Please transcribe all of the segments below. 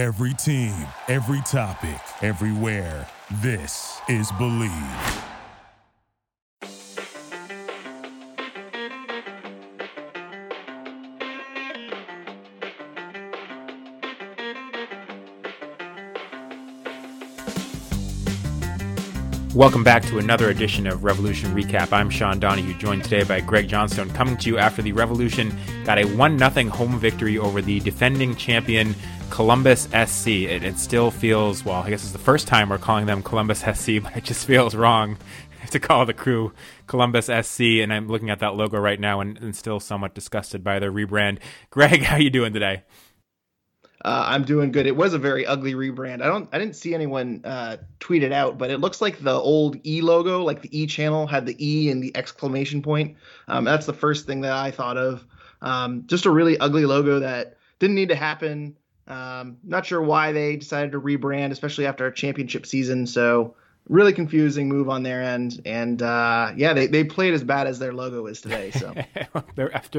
Every team, every topic, everywhere. This is Believe. Welcome back to another edition of Revolution Recap. I'm Sean Donahue, joined today by Greg Johnstone, coming to you after the Revolution got a 1-0 home victory over the defending champion Columbus SC. It still feels, well, I guess it's the first time we're calling them Columbus SC, but it just feels wrong to call the crew Columbus SC, and I'm looking at that logo right now and still somewhat disgusted by their rebrand. Greg, how you doing today? I'm doing good. It was a very ugly rebrand. I didn't see anyone tweet it out, but it looks like the old E logo, like the E channel had the E and the exclamation point. That's the first thing that I thought of. Just a really ugly logo that didn't need to happen. Not sure why they decided to rebrand, especially after a championship season. So really confusing move on their end. And they played as bad as their logo is today. So I'm not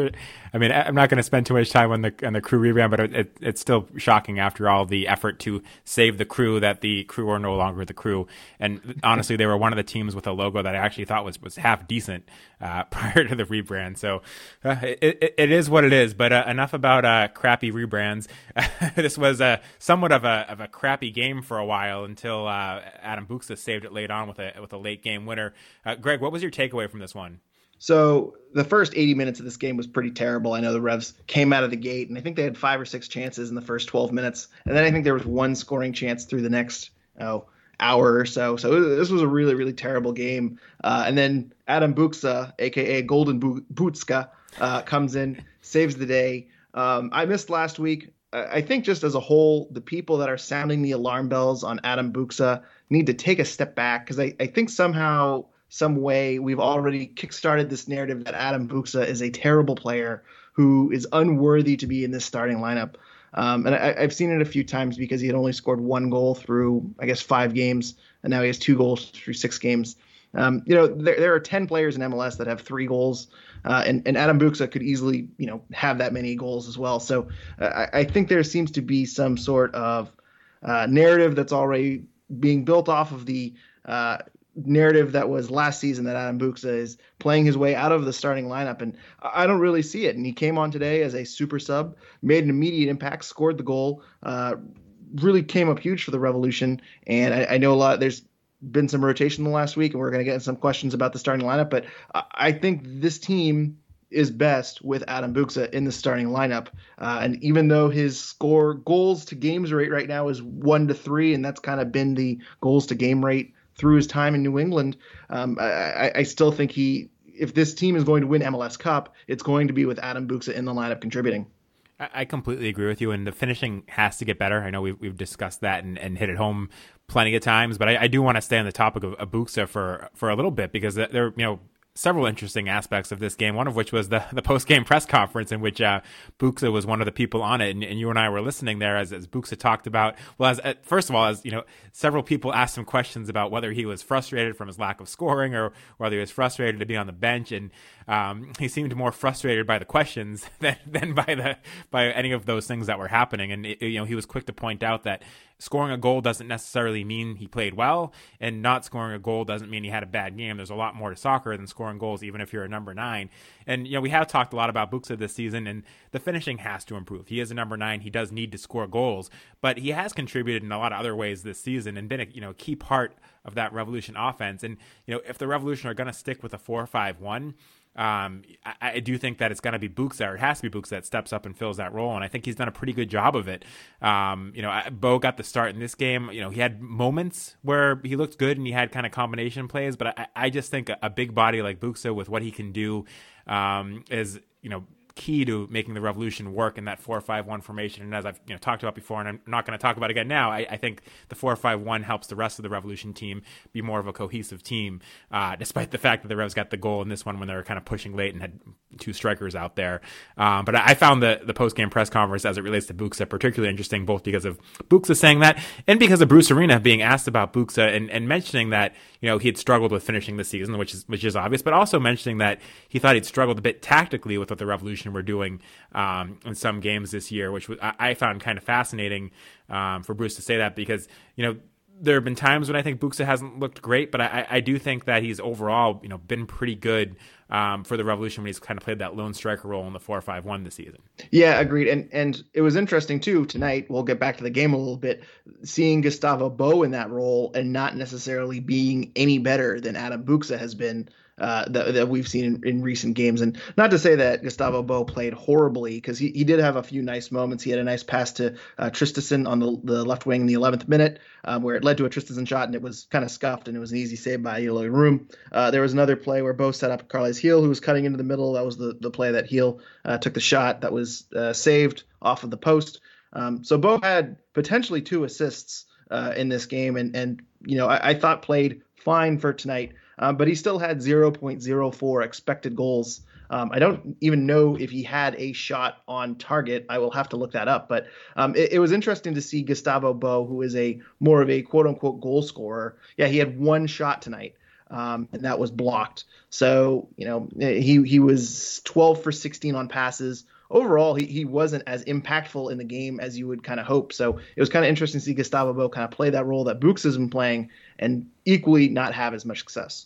going to spend too much time on the crew rebrand, but it's still shocking after all the effort to save the crew that the crew are no longer the crew. And honestly, they were one of the teams with a logo that I actually thought was half decent prior to the rebrand. So it is what it is. But enough about crappy rebrands. This was somewhat of a crappy game for a while until Adam Buksa saved it late on with a late game winner. Greg, what was your takeaway from this one? So the first 80 minutes of this game was pretty terrible. I know the Revs came out of the gate, and I think they had 5 or 6 chances in the first 12 minutes. And then I think there was one scoring chance through the next hour or so. So this was a really, really terrible game. And then Adam Buksa, a.k.a. Golden Butska, comes in, saves the day. I missed last week. I think just as a whole, the people that are sounding the alarm bells on Adam Buksa need to take a step back, because I think somehow, some way, we've already kickstarted this narrative that Adam Buksa is a terrible player who is unworthy to be in this starting lineup. And I've seen it a few times, because he had only scored one goal through, I guess, 5 games, and now he has 2 goals through 6 games. There are 10 players in MLS that have 3 goals, and Adam Buksa could easily, have that many goals as well. So I think there seems to be some sort of narrative that's already being built off of the narrative that was last season, that Adam Buksa is playing his way out of the starting lineup, and I don't really see it. And he came on today as a super sub, made an immediate impact, scored the goal, really came up huge for the Revolution. And I know there's been some rotation the last week, and we're going to get some questions about the starting lineup, but I think this team is best with Adam Buksa in the starting lineup. And even though his goals to games rate right now is 1-3, and that's kind of been the goals to game rate through his time in New England, I still think if this team is going to win MLS Cup, it's going to be with Adam Buksa in the lineup contributing. I completely agree with you, and the finishing has to get better. I know we've discussed that and hit it home plenty of times, but I do want to stay on the topic of Buksa for a little bit, because they're, several interesting aspects of this game, one of which was the post-game press conference in which Buksa was one of the people on it, and you and I were listening there as Buksa talked about, first of all, several people asked him questions about whether he was frustrated from his lack of scoring or whether he was frustrated to be on the bench, and he seemed more frustrated by the questions than by any of those things that were happening, and he was quick to point out that scoring a goal doesn't necessarily mean he played well, and not scoring a goal doesn't mean he had a bad game. There's a lot more to soccer than scoring goals, even if you're a number 9. And, we have talked a lot about Buksa this season, and the finishing has to improve. He is a number 9. He does need to score goals, but he has contributed in a lot of other ways this season and been a key part of that Revolution offense. And, if the Revolution are going to stick with a 4-5-1, I do think that it's going to be Buksa, or it has to be Buksa, that steps up and fills that role, and I think he's done a pretty good job of it. Bo got the start in this game. He had moments where he looked good and he had kind of combination plays, but I just think a big body like Buksa, with what he can do, is key to making the Revolution work in that 4-5-1 formation. And as I've talked about before, and I'm not going to talk about again now, I think the 4-5-1 helps the rest of the Revolution team be more of a cohesive team, despite the fact that the Revs got the goal in this one when they were kind of pushing late and had 2 strikers out there. But I found the post-game press conference as it relates to Buksa particularly interesting, both because of Buksa saying that and because of Bruce Arena being asked about Buksa and mentioning that he had struggled with finishing the season, which is obvious, but also mentioning that he thought he'd struggled a bit tactically with what the Revolution rotation we're doing in some games this year, which I found kind of fascinating for Bruce to say that, because, you know, there have been times when I think Buksa hasn't looked great, but I do think that he's overall, you know, been pretty good for the Revolution when he's kind of played that lone striker role in the 4-5-1 this season. Yeah, agreed. And it was interesting too, tonight, we'll get back to the game a little bit, seeing Gustavo Bou in that role and not necessarily being any better than Adam Buksa has been that we've seen in recent games. And not to say that Gustavo Bou played horribly, because he did have a few nice moments. He had a nice pass to Tristesen on the left wing in the 11th minute where it led to a Tristesen shot, and it was kind of scuffed, and it was an easy save by Eloy Room. There was another play where Bou set up Carles Gil, who was cutting into the middle. That was the play that Gil took the shot that was saved off of the post. So Bou had potentially 2 assists in this game, and you know, I thought played fine for tonight. But he still had 0.04 expected goals. I don't even know if he had a shot on target. I will have to look that up. But it was interesting to see Gustavo Bou, who is a more of a quote-unquote goal scorer. Yeah, he had 1 shot tonight, and that was blocked. So, you know, he was 12 for 16 on passes. Overall, he wasn't as impactful in the game as you would kind of hope. So it was kind of interesting to see Gustavo Bou kind of play that role that Bukes has been playing and equally not have as much success.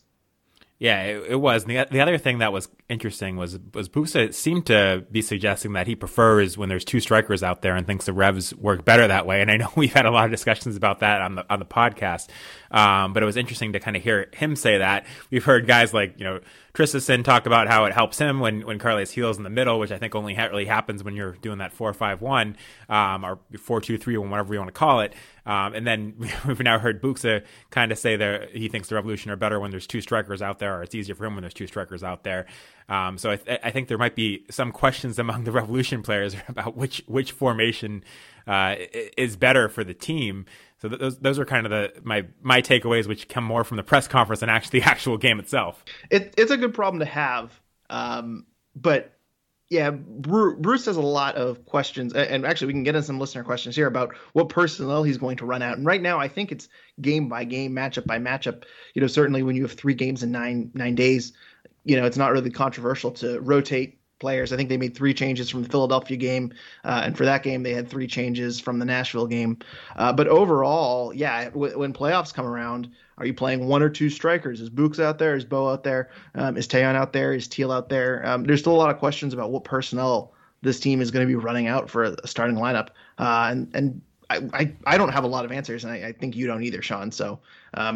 Yeah, it was. And the other thing that was interesting was Buksa seemed to be suggesting that he prefers when there's 2 strikers out there and thinks the Revs work better that way. And I know we've had a lot of discussions about that on the podcast, but it was interesting to kind of hear him say that. We've heard guys like, you know, Tristesen talk about how it helps him when Carles Gil's in the middle, which I think only really happens when you're doing that 4-5-1 or 4-2-3 or whatever you want to call it. And then we've now heard Buksa kind of say that he thinks the Revolution are better when there's 2 strikers out there, or it's easier for him when there's 2 strikers out there. So I think there might be some questions among the Revolution players about which formation is better for the team. So those are kind of my takeaways, which come more from the press conference than actually the actual game itself. It's a good problem to have, but. Yeah, Bruce has a lot of questions, and actually we can get in some listener questions here about what personnel he's going to run out. And right now I think it's game by game, matchup by matchup. You know, certainly when you have 3 games in nine days, you know, it's not really controversial to rotate players. I think they made 3 changes from the Philadelphia game, and for that game they had 3 changes from the Nashville game. But overall, yeah, when playoffs come around, are you playing 1 or 2 strikers? Is Bukes out there? Is Bou out there? Is Tajon out there? Is Teal out there? There's still a lot of questions about what personnel this team is going to be running out for a starting lineup. And I don't have a lot of answers, and I think you don't either, Sean. So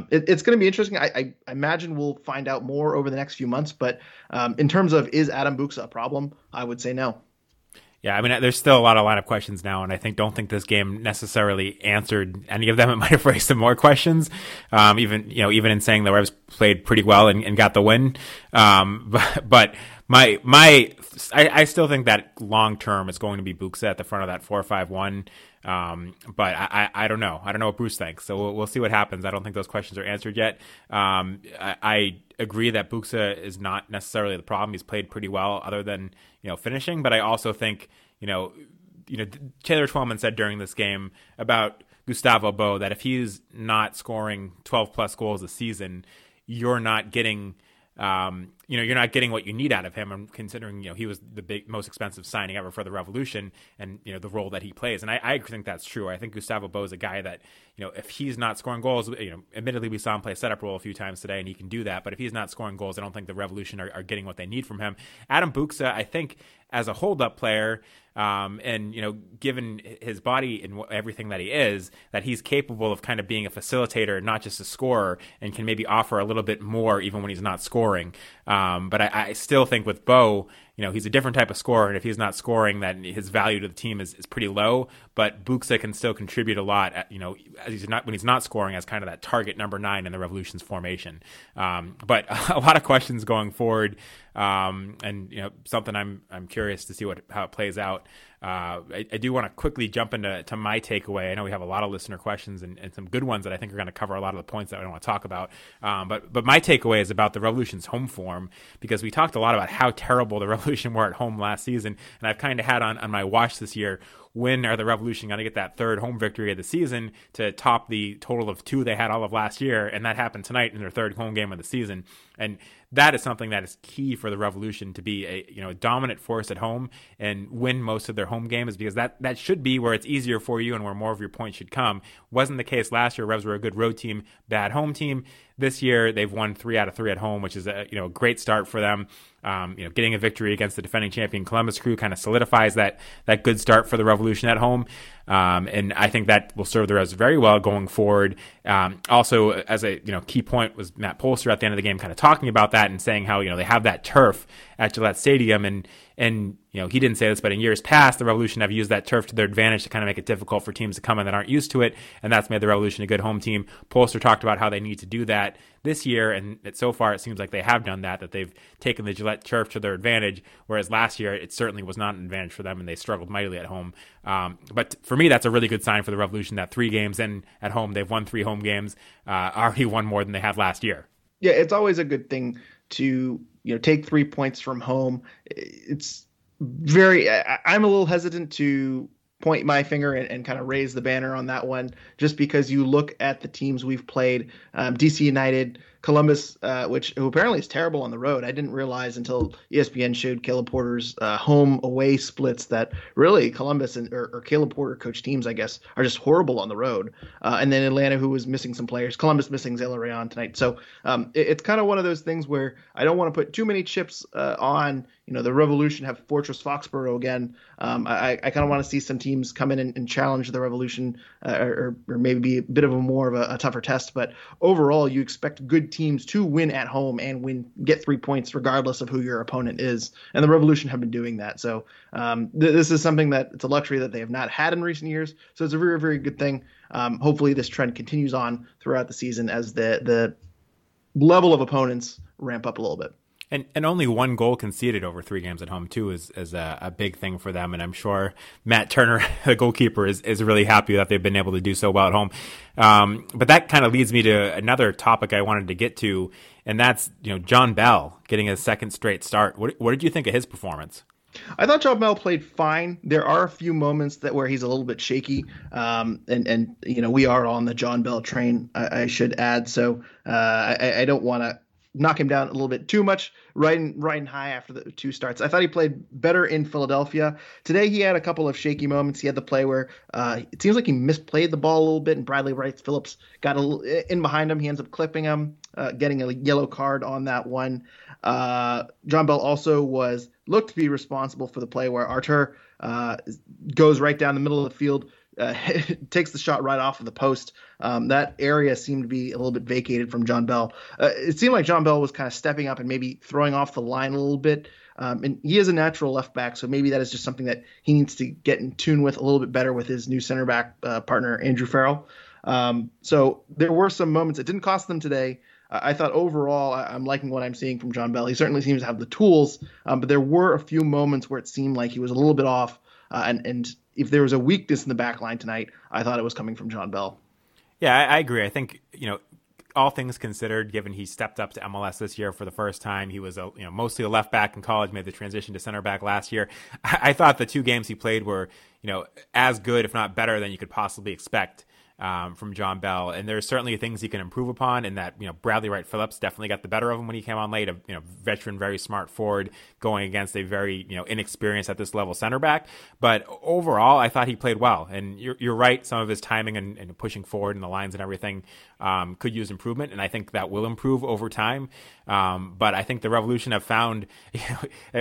it's going to be interesting. I imagine we'll find out more over the next few months. But in terms of is Adam Buksa a problem, I would say no. Yeah, I mean, there's still a lot of lineup questions now, and I don't think this game necessarily answered any of them. It might have raised some more questions, even in saying the Revs played pretty well and got the win. But I still think that long term it's going to be Buksa at the front of that 4-5-1. But I don't know. I don't know what Bruce thinks. So we'll see what happens. I don't think those questions are answered yet. I agree that Buksa is not necessarily the problem. He's played pretty well other than, you know, finishing. But I also think, you know, Taylor Twelman said during this game about Gustavo Bou that if he's not scoring 12 plus goals a season, you're not getting, you're not getting what you need out of him. And considering, you know, he was the most expensive signing ever for the Revolution, and, you know, the role that he plays. And I think that's true. I think Gustavo Bou is a guy that, you know, if he's not scoring goals, you know, admittedly we saw him play setup role a few times today and he can do that. But if he's not scoring goals, I don't think the Revolution are getting what they need from him. Adam Buksa, I think, as a hold-up player, and, you know, given his body and everything that he is, that he's capable of kind of being a facilitator, not just a scorer, and can maybe offer a little bit more even when he's not scoring. But I still think with Bou, you know, he's a different type of scorer, and if he's not scoring, then his value to the team is pretty low. But Buksa can still contribute a lot, when he's not scoring, as kind of that target number 9 in the Revolution's formation. But a lot of questions going forward, and, you know, something I'm curious to see how it plays out. I do want to quickly jump into my takeaway. I know we have a lot of listener questions and some good ones that I think are going to cover a lot of the points that I want to talk about. But my takeaway is about the Revolution's home form, because we talked a lot about how terrible the Revolution were at home last season. And I've kind of had on my watch this year When are the Revolution going to get that third home victory of the season to top the total of 2 they had all of last year? And that happened tonight in their third home game of the season. And that is something that is key for the Revolution to be a, you know, dominant force at home and win most of their home games, because that should be where it's easier for you and where more of your points should come. Wasn't the case last year. Revs were a good road team, bad home team. This year they've won 3 out of 3 at home, which is a great start for them. Getting a victory against the defending champion Columbus Crew kind of solidifies that good start for the Revolution at home. And I think that will serve the Revs very well going forward. Also, as a key point was Matt Polster at the end of the game kind of talking about that and saying how they have that turf at Gillette Stadium, and he didn't say this, but in years past the Revolution have used that turf to their advantage to kind of make it difficult for teams to come in that aren't used to it, and that's made the Revolution a good home team. Polster talked about how they need to do that this year, and so far it seems like they have done that, they've taken the Gillette turf to their advantage, whereas last year it certainly was not an advantage for them and they struggled mightily at home. But for me, that's a really good sign for the Revolution that 3 games in at home, they've won 3 home games, already won more than they had last year. Yeah, it's always a good thing to take 3 points from home. It's very, I'm a little hesitant to point my finger and kind of raise the banner on that one, just because you look at the teams we've played, DC United, Columbus, who apparently is terrible on the road. I didn't realize until ESPN showed Caleb Porter's home away splits that really Columbus or Caleb Porter coach teams, I guess, are just horrible on the road. And then Atlanta, who was missing some players, Columbus missing Zellerion tonight. So it's kind of one of those things where I don't want to put too many chips on, the Revolution have Fortress Foxborough again. I kind of want to see some teams come in and challenge the Revolution, or maybe be a bit of a tougher test. But overall, you expect good teams to win at home and get 3 points regardless of who your opponent is, and the Revolution have been doing that. So this is something that it's a luxury that they have not had in recent years, so it's a very, very good thing. Hopefully this trend continues on throughout the season as the level of opponents ramp up a little bit. And only 1 goal conceded over 3 games at home, too, is a big thing for them. And I'm sure Matt Turner, the goalkeeper, is really happy that they've been able to do so well at home. But that kind of leads me to another topic I wanted to get to, and that's John Bell getting his 2nd straight start. What did you think of his performance? I thought John Bell played fine. There are a few moments where he's a little bit shaky, and we are on the John Bell train, I should add. So I don't want to knock him down a little bit too much, riding high after the 2 starts. I thought he played better in Philadelphia. Today he had a couple of shaky moments. He had the play where it seems like he misplayed the ball a little bit, and Bradley Wright Phillips got a little in behind him. He ends up clipping him, getting a yellow card on that one. John Bell also looked to be responsible for the play where Artur goes right down the middle of the field, takes the shot right off of the post. That area seemed to be a little bit vacated from John Bell. It seemed like John Bell was kind of stepping up and maybe throwing off the line a little bit. And he is a natural left back, so maybe that is just something that he needs to get in tune with a little bit better with his new center back partner, Andrew Farrell. So there were some moments. It didn't cost them today. I thought overall I'm liking what I'm seeing from John Bell. He certainly seems to have the tools, but there were a few moments where it seemed like he was a little bit off. And if there was a weakness in the back line tonight, I thought it was coming from John Bell. Yeah, I agree. I think, all things considered, given he stepped up to MLS this year for the first time, he was mostly a left back in college, made the transition to center back last year. I thought the 2 games he played were, as good, if not better, than you could possibly expect from John Bell. And there's certainly things he can improve upon, and that, Bradley Wright Phillips definitely got the better of him when he came on late, a veteran, very smart forward going against a very, inexperienced at this level center back. But overall, I thought he played well, and you're right. Some of his timing and pushing forward in the lines and everything, could use improvement. And I think that will improve over time. But I think the Revolution have found,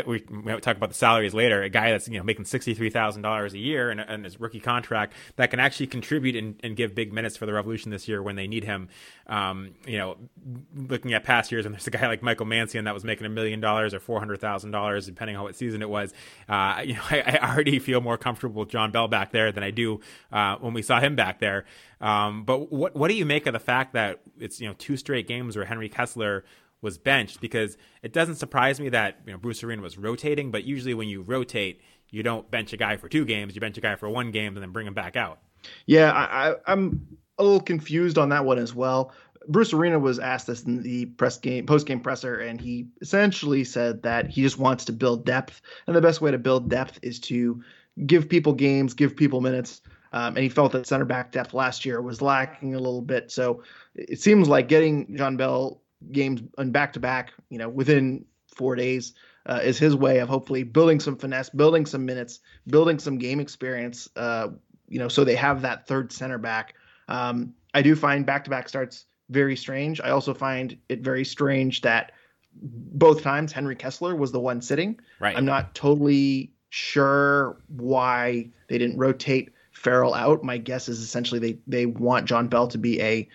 we talk about the salaries later, a guy that's, making $63,000 a year and his rookie contract that can actually contribute and give big minutes for the Revolution this year when they need him. Looking at past years, and there's a guy like Michael Mancian that was making $1 million or $400,000, depending on what season it was. I already feel more comfortable with John Bell back there than I do when we saw him back there. But what do you make of the fact that it's 2 straight games where Henry Kessler was benched? Because it doesn't surprise me that Bruce Arena was rotating, but usually when you rotate, you don't bench a guy for 2 games. You bench a guy for 1 game and then bring him back out. Yeah, I'm a little confused on that one as well. Bruce Arena was asked this in the post-game presser, and he essentially said that he just wants to build depth, and the best way to build depth is to give people games, give people minutes. And he felt that center back depth last year was lacking a little bit. So it seems like getting John Bell games and back-to-back, you know, within 4 days is his way of hopefully building some finesse, building some minutes, building some game experience, you know, so they have that third center back. I do find back-to-back starts very strange. I also find it very strange that both times Henry Kessler was the one sitting. Right. I'm not totally sure why they didn't rotate Farrell out. My guess is essentially they want John Bell to be a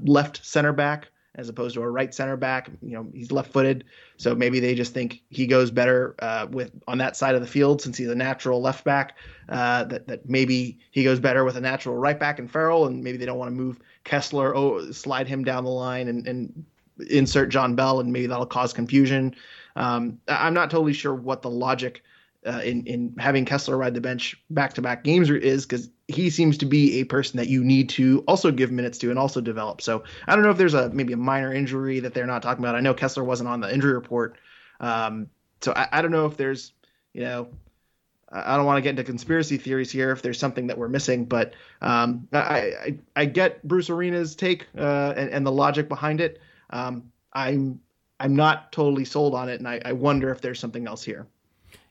left center back as opposed to a right center back. You know, he's left-footed, so maybe they just think he goes better with on that side of the field since he's a natural left back. That maybe he goes better with a natural right back in Farrell, and maybe they don't want to move Kessler, slide him down the line and insert John Bell, and maybe that'll cause confusion. I'm not totally sure what the logic in having Kessler ride the bench back-to-back games is, because he seems to be a person that you need to also give minutes to and also develop. So I don't know if there's maybe a minor injury that they're not talking about. I know Kessler wasn't on the injury report. So I don't know if there's, you know, I don't want to get into conspiracy theories here if there's something that we're missing, but I get Bruce Arena's take and the logic behind it. I'm not totally sold on it, and I wonder if there's something else here.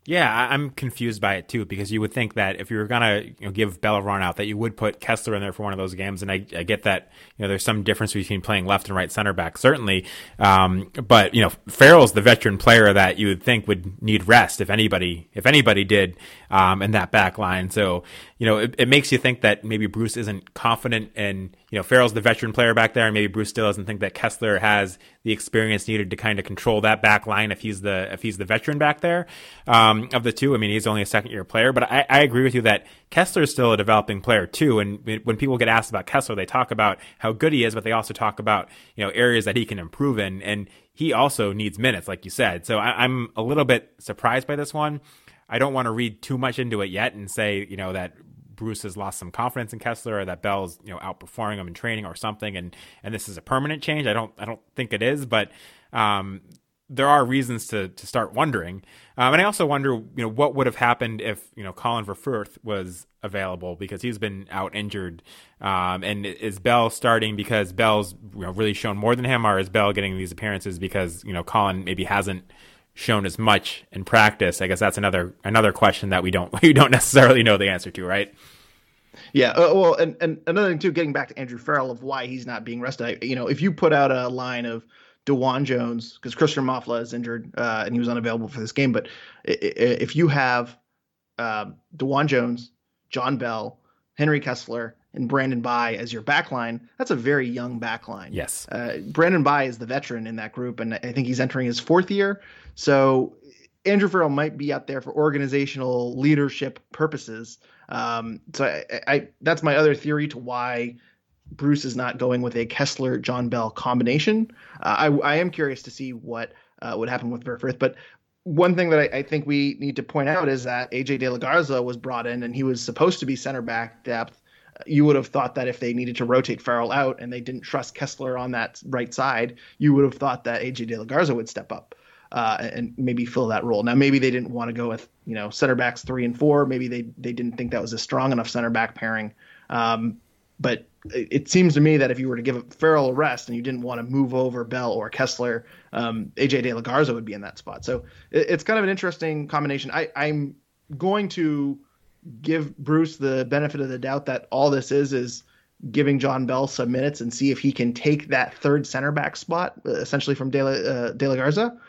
Yeah, I'm confused by it too, because you would think that if you were going to give Bell a run out, that you would put Kessler in there for one of those games. And I get that, you know, there's some difference between playing left and right center back, certainly. But, you know, Farrell's the veteran player that you would think would need rest if anybody did in that back line. So, you know, it makes you think that maybe Bruce isn't confident in, you know, Farrell's the veteran player back there, and maybe Bruce still doesn't think that Kessler has the experience needed to kind of control that back line if he's the veteran back there. Of the two, I mean, he's only a second-year player, but I agree with you that Kessler is still a developing player too. And when people get asked about Kessler, they talk about how good he is, but they also talk about, you know, areas that he can improve in, and he also needs minutes, like you said. So I'm a little bit surprised by this one. I don't want to read too much into it yet and say, you know, that Bruce has lost some confidence in Kessler, or that Bell's, you know, outperforming him in training or something, and this is a permanent change. I don't think it is, but there are reasons to start wondering. And I also wonder, you know, what would have happened if, you know, Collin Verfurth was available, because he's been out injured. And is Bell starting because Bell's, you know, really shown more than him, or is Bell getting these appearances because, you know, Collin maybe hasn't shown as much in practice? I guess that's another question that we don't necessarily know the answer to, right? Yeah. Well, and another thing too, getting back to Andrew Farrell of why he's not being rested. You know, if you put out a line of DeJuan Jones, because Christian Mafla is injured and he was unavailable for this game. But if you have DeJuan Jones, John Bell, Henry Kessler, and Brandon Bye as your back line, that's a very young back line. Yes. Brandon Bye is the veteran in that group, and I think he's entering his fourth year. So Andrew Farrell might be out there for organizational leadership purposes. So that's my other theory to why Bruce is not going with a Kessler-John Bell combination. I am curious to see what would happen with Verfurth. But one thing that I think we need to point out is that A.J. DeLaGarza was brought in, and he was supposed to be center back depth. You would have thought that if they needed to rotate Farrell out and they didn't trust Kessler on that right side, you would have thought that A.J. DeLaGarza would step up and maybe fill that role. Now, maybe they didn't want to go with, you know, center backs 3 and 4. Maybe they didn't think that was a strong enough center back pairing. But it seems to me that if you were to give Farrell a rest and you didn't want to move over Bell or Kessler, A.J. DeLaGarza would be in that spot. So it's kind of an interesting combination. I'm going to give Bruce the benefit of the doubt that all this is giving John Bell some minutes and see if he can take that third center back spot, essentially from DeLaGarza,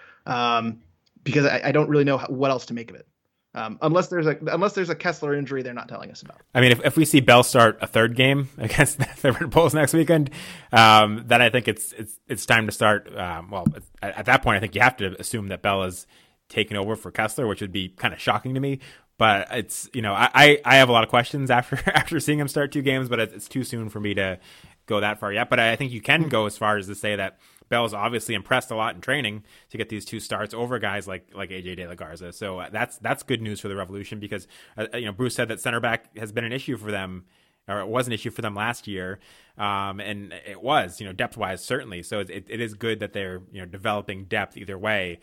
because I don't really know what else to make of it. Unless there's a Kessler injury they're not telling us about. I mean, if we see Bell start a third game against the Red Bulls next weekend, then I think it's time to start. Well, at that point, I think you have to assume that Bell is taking over for Kessler, which would be kind of shocking to me. But it's, you know, I have a lot of questions after seeing him start 2 games, but it's too soon for me to go that far yet. But I think you can go as far as to say that Bell's obviously impressed a lot in training to get these 2 starts over guys like A.J. DeLaGarza. So that's good news for the Revolution, because you know, Bruce said that center back has been an issue for them, or it was an issue for them last year, and it was, you know, depth wise certainly. So it is good that they're, you know, developing depth either way,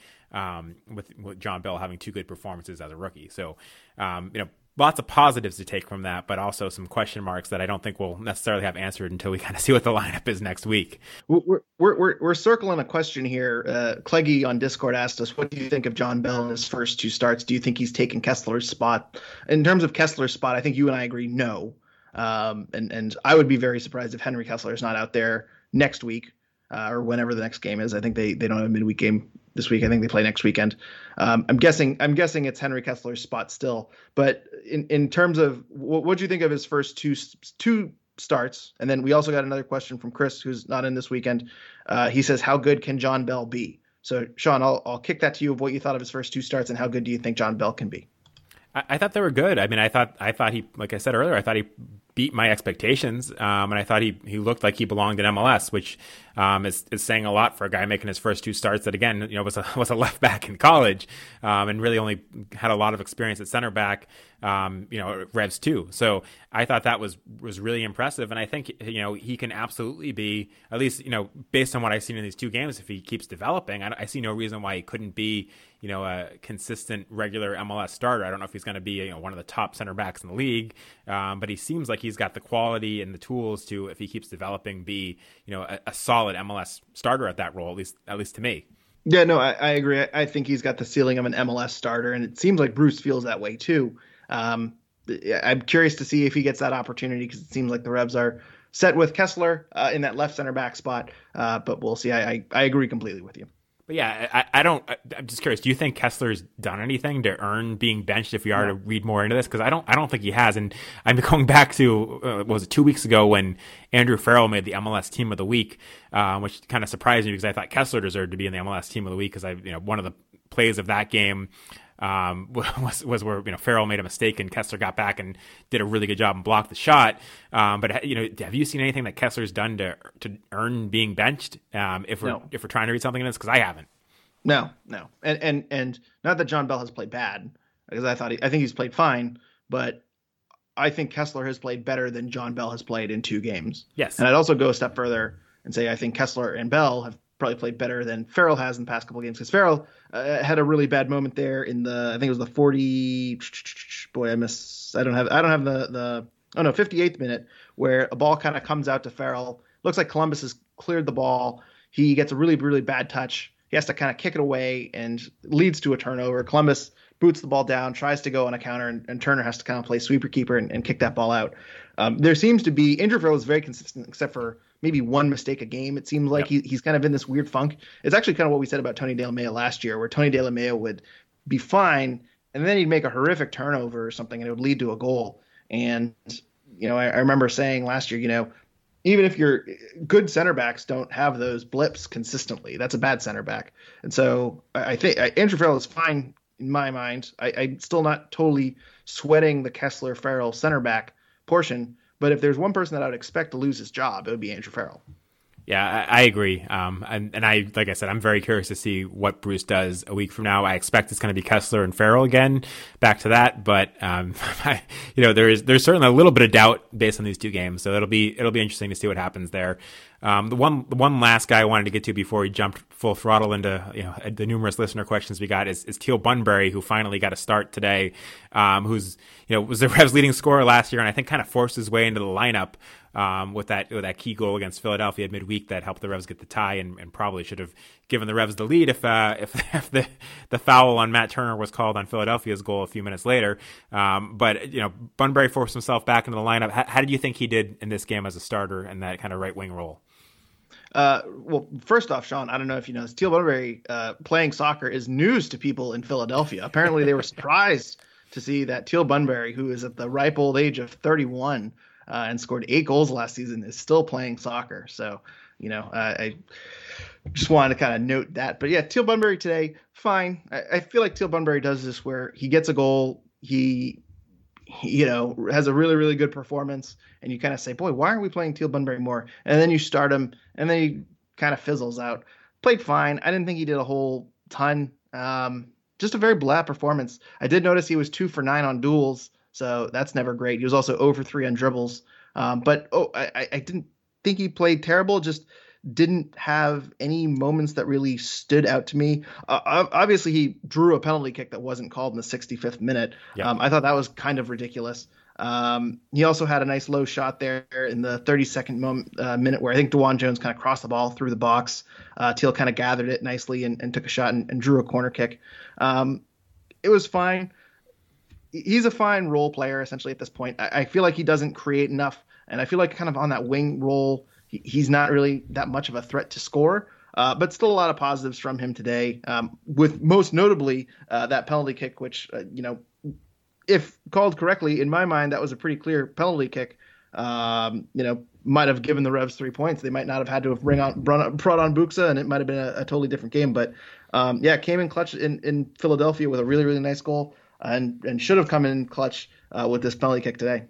with John Bell having 2 good performances as a rookie. So you know, lots of positives to take from that, but also some question marks that I don't think we'll necessarily have answered until we kind of see what the lineup is next week. We're circling a question here. Cleggy on Discord asked us, what do you think of John Bell in his first two starts? Do you think he's taken Kessler's spot? In terms of Kessler's spot, I think you and I agree, no. And I would be very surprised if Henry Kessler is not out there next week or whenever the next game is. I think they don't have a midweek game this week. I think they play next weekend. I'm guessing it's Henry Kessler's spot still. But in terms of what do you think of his first two starts? And then we also got another question from Chris, who's not in this weekend. He says, how good can John Bell be? So, Sean, I'll kick that to you of what you thought of his first two starts and how good do you think John Bell can be? I thought they were good. I mean, I thought he, like I said earlier, I thought he beat my expectations, and I thought he looked like he belonged in MLS, which is saying a lot for a guy making his first two starts. That again, was a left back in college, and really only had a lot of experience at center back, Revs too. So I thought that was really impressive, and I think he can absolutely be, at least based on what I've seen in these two games, if he keeps developing, I see no reason why he couldn't be a consistent regular MLS starter. I don't know if he's going to be one of the top center backs in the league, but he seems like he's got the quality and the tools to, if he keeps developing, be a solid MLS starter at that role, at least to me. Yeah, no, I agree. I think he's got the ceiling of an MLS starter, and it seems like Bruce feels that way too. I'm curious to see if he gets that opportunity, because it seems like the Revs are set with Kessler in that left center back spot, but we'll see. I agree completely with you. But yeah, I'm just curious. Do you think Kessler's done anything to earn being benched? If we are to read more into this, because I don't think he has. And I'm going back to 2 weeks ago when Andrew Farrell made the MLS Team of the Week, which kind of surprised me because I thought Kessler deserved to be in the MLS Team of the Week, because one of the plays of that game was where Farrell made a mistake and Kessler got back and did a really good job and blocked the shot. But have you seen anything that Kessler's done to earn being benched? If we're trying to read something in this, because I haven't. No, and not that John Bell has played bad, because I think he's played fine, but I think Kessler has played better than John Bell has played in two games. Yes, and I'd also go a step further and say I think Kessler and Bell have probably played better than Farrell has in the past couple of games, because Farrell had a really bad moment there in the, I think it was the 40. Boy, I don't have the 58th minute, where a ball kind of comes out to Farrell. Looks like Columbus has cleared the ball. He gets a really, really bad touch. He has to kind of kick it away and leads to a turnover. Columbus boots the ball down, tries to go on a counter, and Turner has to kind of play sweeper keeper and kick that ball out. There seems to be, Andrew Farrell is very consistent except for maybe one mistake a game. It seems like he's kind of in this weird funk. It's actually kind of what we said about Tony De La Maya last year, where Tony De La Maya would be fine, and then he'd make a horrific turnover or something, and it would lead to a goal. And, I remember saying last year, even if you're good center backs don't have those blips consistently, that's a bad center back. And so I think Andrew Farrell is fine in my mind. I'm still not totally sweating the Kessler-Farrell center back portion, but if there's one person that I would expect to lose his job, it would be Andrew Farrell. Yeah, I agree. And like I said, I'm very curious to see what Bruce does a week from now. I expect it's going to be Kessler and Farrell again, back to that. But, there's certainly a little bit of doubt based on these two games. So it'll be interesting to see what happens there. The one last guy I wanted to get to before we jumped full throttle into the numerous listener questions we got is Teal Bunbury, who finally got a start today, who's was the Revs' leading scorer last year, and I think kind of forced his way into the lineup with that key goal against Philadelphia midweek that helped the Revs get the tie, and probably should have given the Revs the lead if the foul on Matt Turner was called on Philadelphia's goal a few minutes later. But Bunbury forced himself back into the lineup. How did you think he did in this game as a starter in that kind of right wing role? Well, first off, Sean, I don't know if you know this, Teal Bunbury playing soccer is news to people in Philadelphia. Apparently, they were surprised to see that Teal Bunbury, who is at the ripe old age of 31 and scored 8 goals last season, is still playing soccer. So, I just wanted to kind of note that. But yeah, Teal Bunbury today, fine. I feel like Teal Bunbury does this where he gets a goal, he has a really, really good performance, and you kind of say, boy, why aren't we playing Teal Bunbury more? And then you start him, and then he kind of fizzles out. Played fine. I didn't think he did a whole ton. Just a very blah performance. I did notice he was 2 for 9 on duels, so that's never great. He was also 0 for 3 on dribbles. But I didn't think he played terrible, just didn't have any moments that really stood out to me. Obviously, he drew a penalty kick that wasn't called in the 65th minute. Yeah. I thought that was kind of ridiculous. He also had a nice low shot there in the 32nd minute where I think DeJuan Jones kind of crossed the ball through the box. Teal kind of gathered it nicely and took a shot and drew a corner kick. It was fine. He's a fine role player, essentially, at this point. I feel like he doesn't create enough, and I feel like kind of on that wing role, he's not really that much of a threat to score, but still a lot of positives from him today, with most notably that penalty kick, which, if called correctly, in my mind, that was a pretty clear penalty kick. Might have given the Revs 3 points. They might not have had to have brought on Buksa, and it might have been a totally different game. But came in clutch in Philadelphia with a really, really nice goal, and should have come in clutch with this penalty kick today.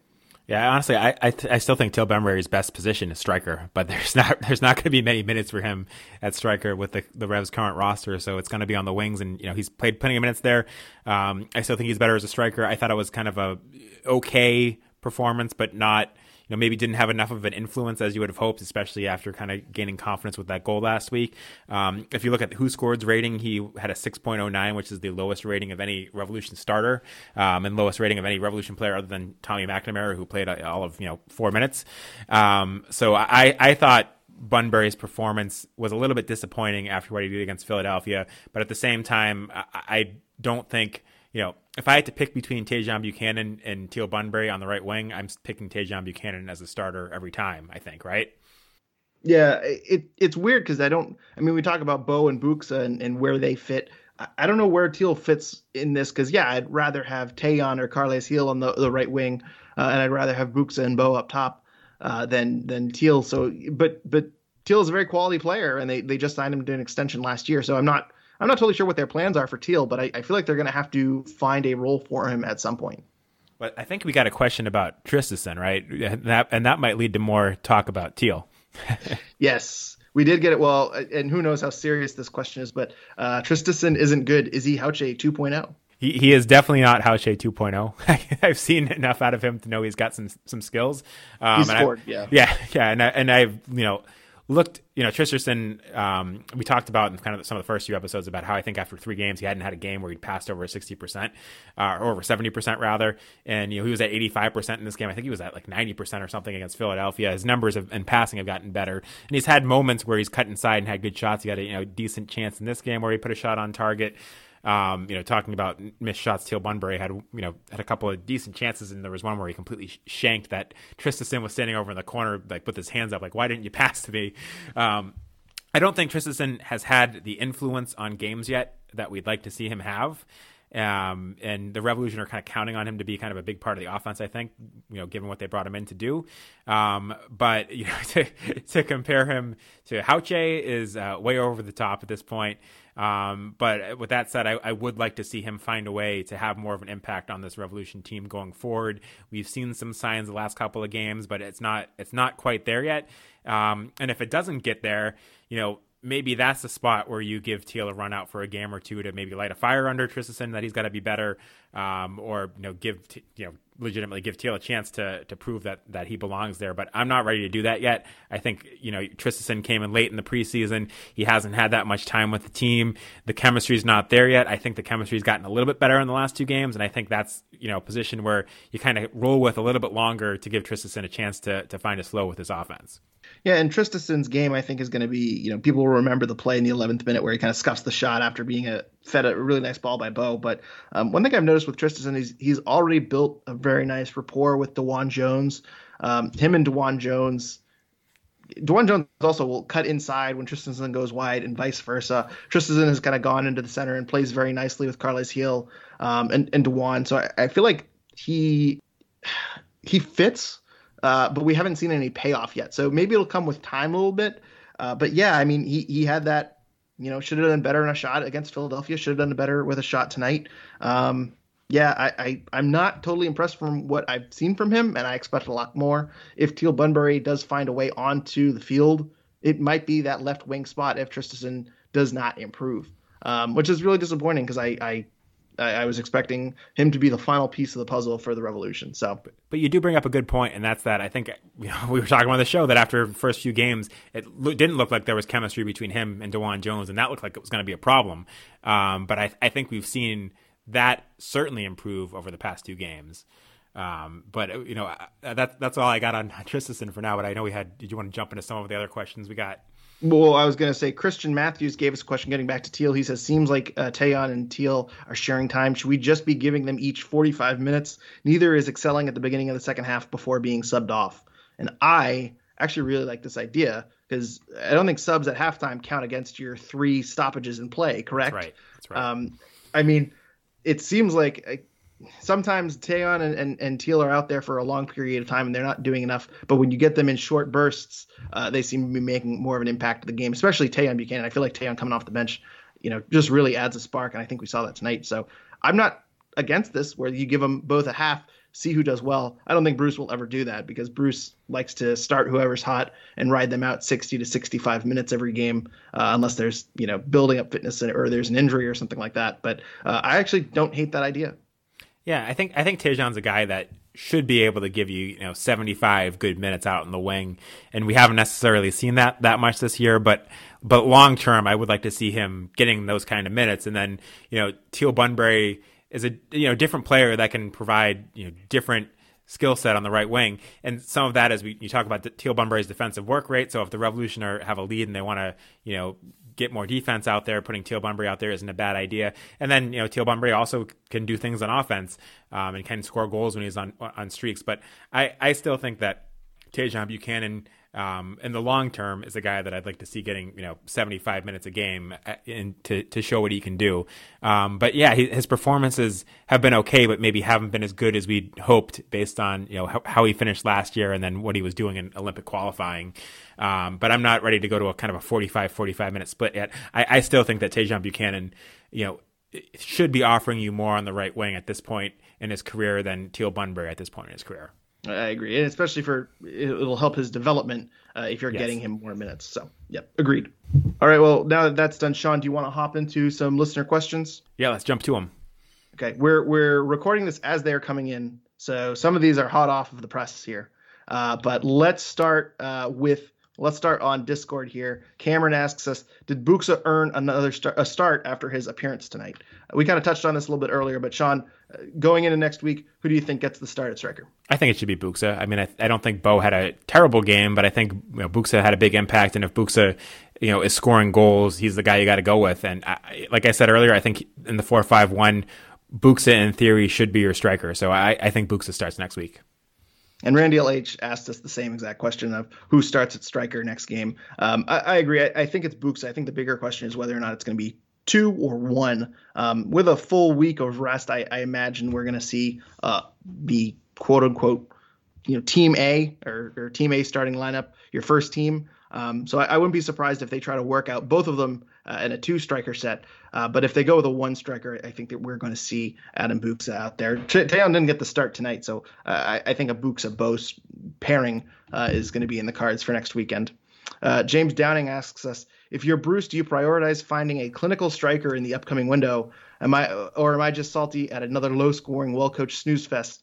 Yeah, honestly, I still think Teal Bunbury's best position is striker, but there's not going to be many minutes for him at striker with the Revs' current roster, so it's going to be on the wings, and he's played plenty of minutes there. I still think he's better as a striker. I thought it was kind of a okay performance, but not maybe didn't have enough of an influence as you would have hoped, especially after kind of gaining confidence with that goal last week. If you look at Who Scored's rating, he had a 6.09, which is the lowest rating of any Revolution starter, and lowest rating of any Revolution player other than Tommy McNamara, who played all of 4 minutes. So I thought Bunbury's performance was a little bit disappointing after what he did against Philadelphia, but at the same time, I don't think if I had to pick between Tajon Buchanan and Teal Bunbury on the right wing, I'm picking Tajon Buchanan as a starter every time, I think, right? Yeah, it's weird because we talk about Bou and Buksa and where they fit. I don't know where Teal fits in this because, I'd rather have Tajon or Carles Gil on the right wing, and I'd rather have Buksa and Bou up top than Teal. So, but Teal is a very quality player, and they just signed him to an extension last year, so I'm not totally sure what their plans are for Teal, but I feel like they're going to have to find a role for him at some point. But I think we got a question about Tristesen, right? And that might lead to more talk about Teal. Yes, we did get it. Well, and who knows how serious this question is, but Tristesen isn't good. Is he Hauche 2.0? He is definitely not Hauche 2.0. I've seen enough out of him to know he's got some skills. He scored, Yeah. And I've, looked, Tristesen, we talked about in kind of some of the first few episodes about how I think after 3 games, he hadn't had a game where he'd passed over 60%, or over 70% rather. And, he was at 85% in this game. I think he was at like 90% or something against Philadelphia. His numbers and passing have gotten better. And he's had moments where he's cut inside and had good shots. He had a decent chance in this game where he put a shot on target. Talking about missed shots, Teal Bunbury had, had a couple of decent chances, and there was one where he completely shanked that Tristesen was standing over in the corner, like with his hands up, like, why didn't you pass to me? I don't think Tristesen has had the influence on games yet that we'd like to see him have. And the Revolution are kind of counting on him to be kind of a big part of the offense, I think, given what they brought him in to do. But, to compare him to Hauche is way over the top at this point. But with that said, I would like to see him find a way to have more of an impact on this Revolution team going forward. We've seen some signs the last couple of games, but it's not quite there yet. And if it doesn't get there, maybe that's the spot where you give Teal a run out for a game or two to maybe light a fire under Tristesen that he's got to be better, or legitimately give Teal a chance to prove that he belongs there. But I'm not ready to do that yet. I think Tristesen came in late in the preseason. He hasn't had that much time with the team. The chemistry's not there yet. I think the chemistry's gotten a little bit better in the last 2 games, and I think that's a position where you kind of roll with a little bit longer to give Tristesen a chance to find a flow with his offense. Yeah, and Tristesen's game, I think, is going to be, people will remember the play in the 11th minute where he kind of scuffs the shot after being fed a really nice ball by Bou. But one thing I've noticed with Tristesen is he's already built a very nice rapport with DeJuan Jones. Him and DeJuan Jones also will cut inside when Tristesen goes wide and vice versa. Tristesen has kind of gone into the center and plays very nicely with Carles Gil and DeJuan. So I feel like he fits. But we haven't seen any payoff yet. So maybe it'll come with time a little bit. But yeah, I mean, he had that, should have done better in a shot against Philadelphia, should have done better with a shot tonight. I'm not totally impressed from what I've seen from him, and I expect a lot more. If Teal Bunbury does find a way onto the field, it might be that left wing spot if Tristesen does not improve, which is really disappointing because I I was expecting him to be the final piece of the puzzle for the Revolution. So, but you do bring up a good point, and that's that. I think, you know, we were talking on the show that after the first few games, it didn't look like there was chemistry between him and DeJuan Jones, and that looked like it was going to be a problem. But I think we've seen that certainly improve over the past two games. But, you know, that's all I got on Tristesen for now. But I know we had – did you want to jump into some of the other questions we got? Well, I was going to say Christian Matthews gave us a question getting back to Teal. He says, seems like Tajon and Teal are sharing time. Should we just be giving them each 45 minutes? Neither is excelling at the beginning of the second half before being subbed off. And I actually really like this idea because I don't think subs at halftime count against your three stoppages in play, correct? That's right. That's right. I mean, it seems like sometimes Tajon and Teal are out there for a long period of time and they're not doing enough. But when you get them in short bursts, they seem to be making more of an impact to the game, especially Tajon Buchanan. I feel like Tajon coming off the bench, you know, just really adds a spark. And I think we saw that tonight. So I'm not against this where you give them both a half, see who does well. I don't think Bruce will ever do that because Bruce likes to start whoever's hot and ride them out 60 to 65 minutes every game, unless there's, you know, building up fitness or there's an injury or something like that. But I actually don't hate that idea. Yeah, I think Tejon's a guy that should be able to give you, 75 good minutes out in the wing, and we haven't necessarily seen that much this year. But long term, I would like to see him getting those kind of minutes. And then, Teal Bunbury is a different player that can provide different skill set on the right wing, and some of that is you talk about Teal Bunbury's defensive work rate. So if the Revolution have a lead and they want to, get more defense out there, putting Teal Bunbury out there isn't a bad idea. And then, Teal Bunbury also can do things on offense and can score goals when he's on streaks. But I still think that Tajon Buchanan in the long term is a guy that I'd like to see getting, 75 minutes a game and to show what he can do. But yeah, his performances have been okay, but maybe haven't been as good as we hoped based on, how he finished last year and then what he was doing in Olympic qualifying. But I'm not ready to go to a kind of a 45 minute split yet. I still think that Tajon Buchanan, should be offering you more on the right wing at this point in his career than Teal Bunbury at this point in his career. I agree, and especially it'll help his development if you're getting him more minutes. So, yep, agreed. All right, well, now that that's done, Sean, do you want to hop into some listener questions? Yeah, let's jump to them. Okay, we're recording this as they are coming in, so some of these are hot off of the press here. But let's start on Discord here. Cameron asks us, did Buksa earn another start after his appearance tonight? We kind of touched on this a little bit earlier, but Sean, going into next week, who do you think gets the start at striker? I think it should be Buksa. I mean, I don't think Bou had a terrible game, but I think Buksa had a big impact. And if Buksa, is scoring goals, he's the guy you got to go with. And like I said earlier, I think in the 4-5-1, Buksa in theory should be your striker. So I think Buksa starts next week. And Randy LH asked us the same exact question of who starts at striker next game. I agree. I think it's Buksa. I think the bigger question is whether or not it's going to be two or one. With a full week of rest, I imagine we're going to see the quote unquote, team A or team A starting lineup, your first team. So I wouldn't be surprised if they try to work out both of them in a two striker set. But if they go with a one striker, I think that we're going to see Adam Buksa out there. Tajon didn't get the start tonight, so I think a Buksa Bou pairing is going to be in the cards for next weekend. James Downing asks us, if you're Bruce, do you prioritize finding a clinical striker in the upcoming window? Am I just salty at another low-scoring, well-coached snooze fest?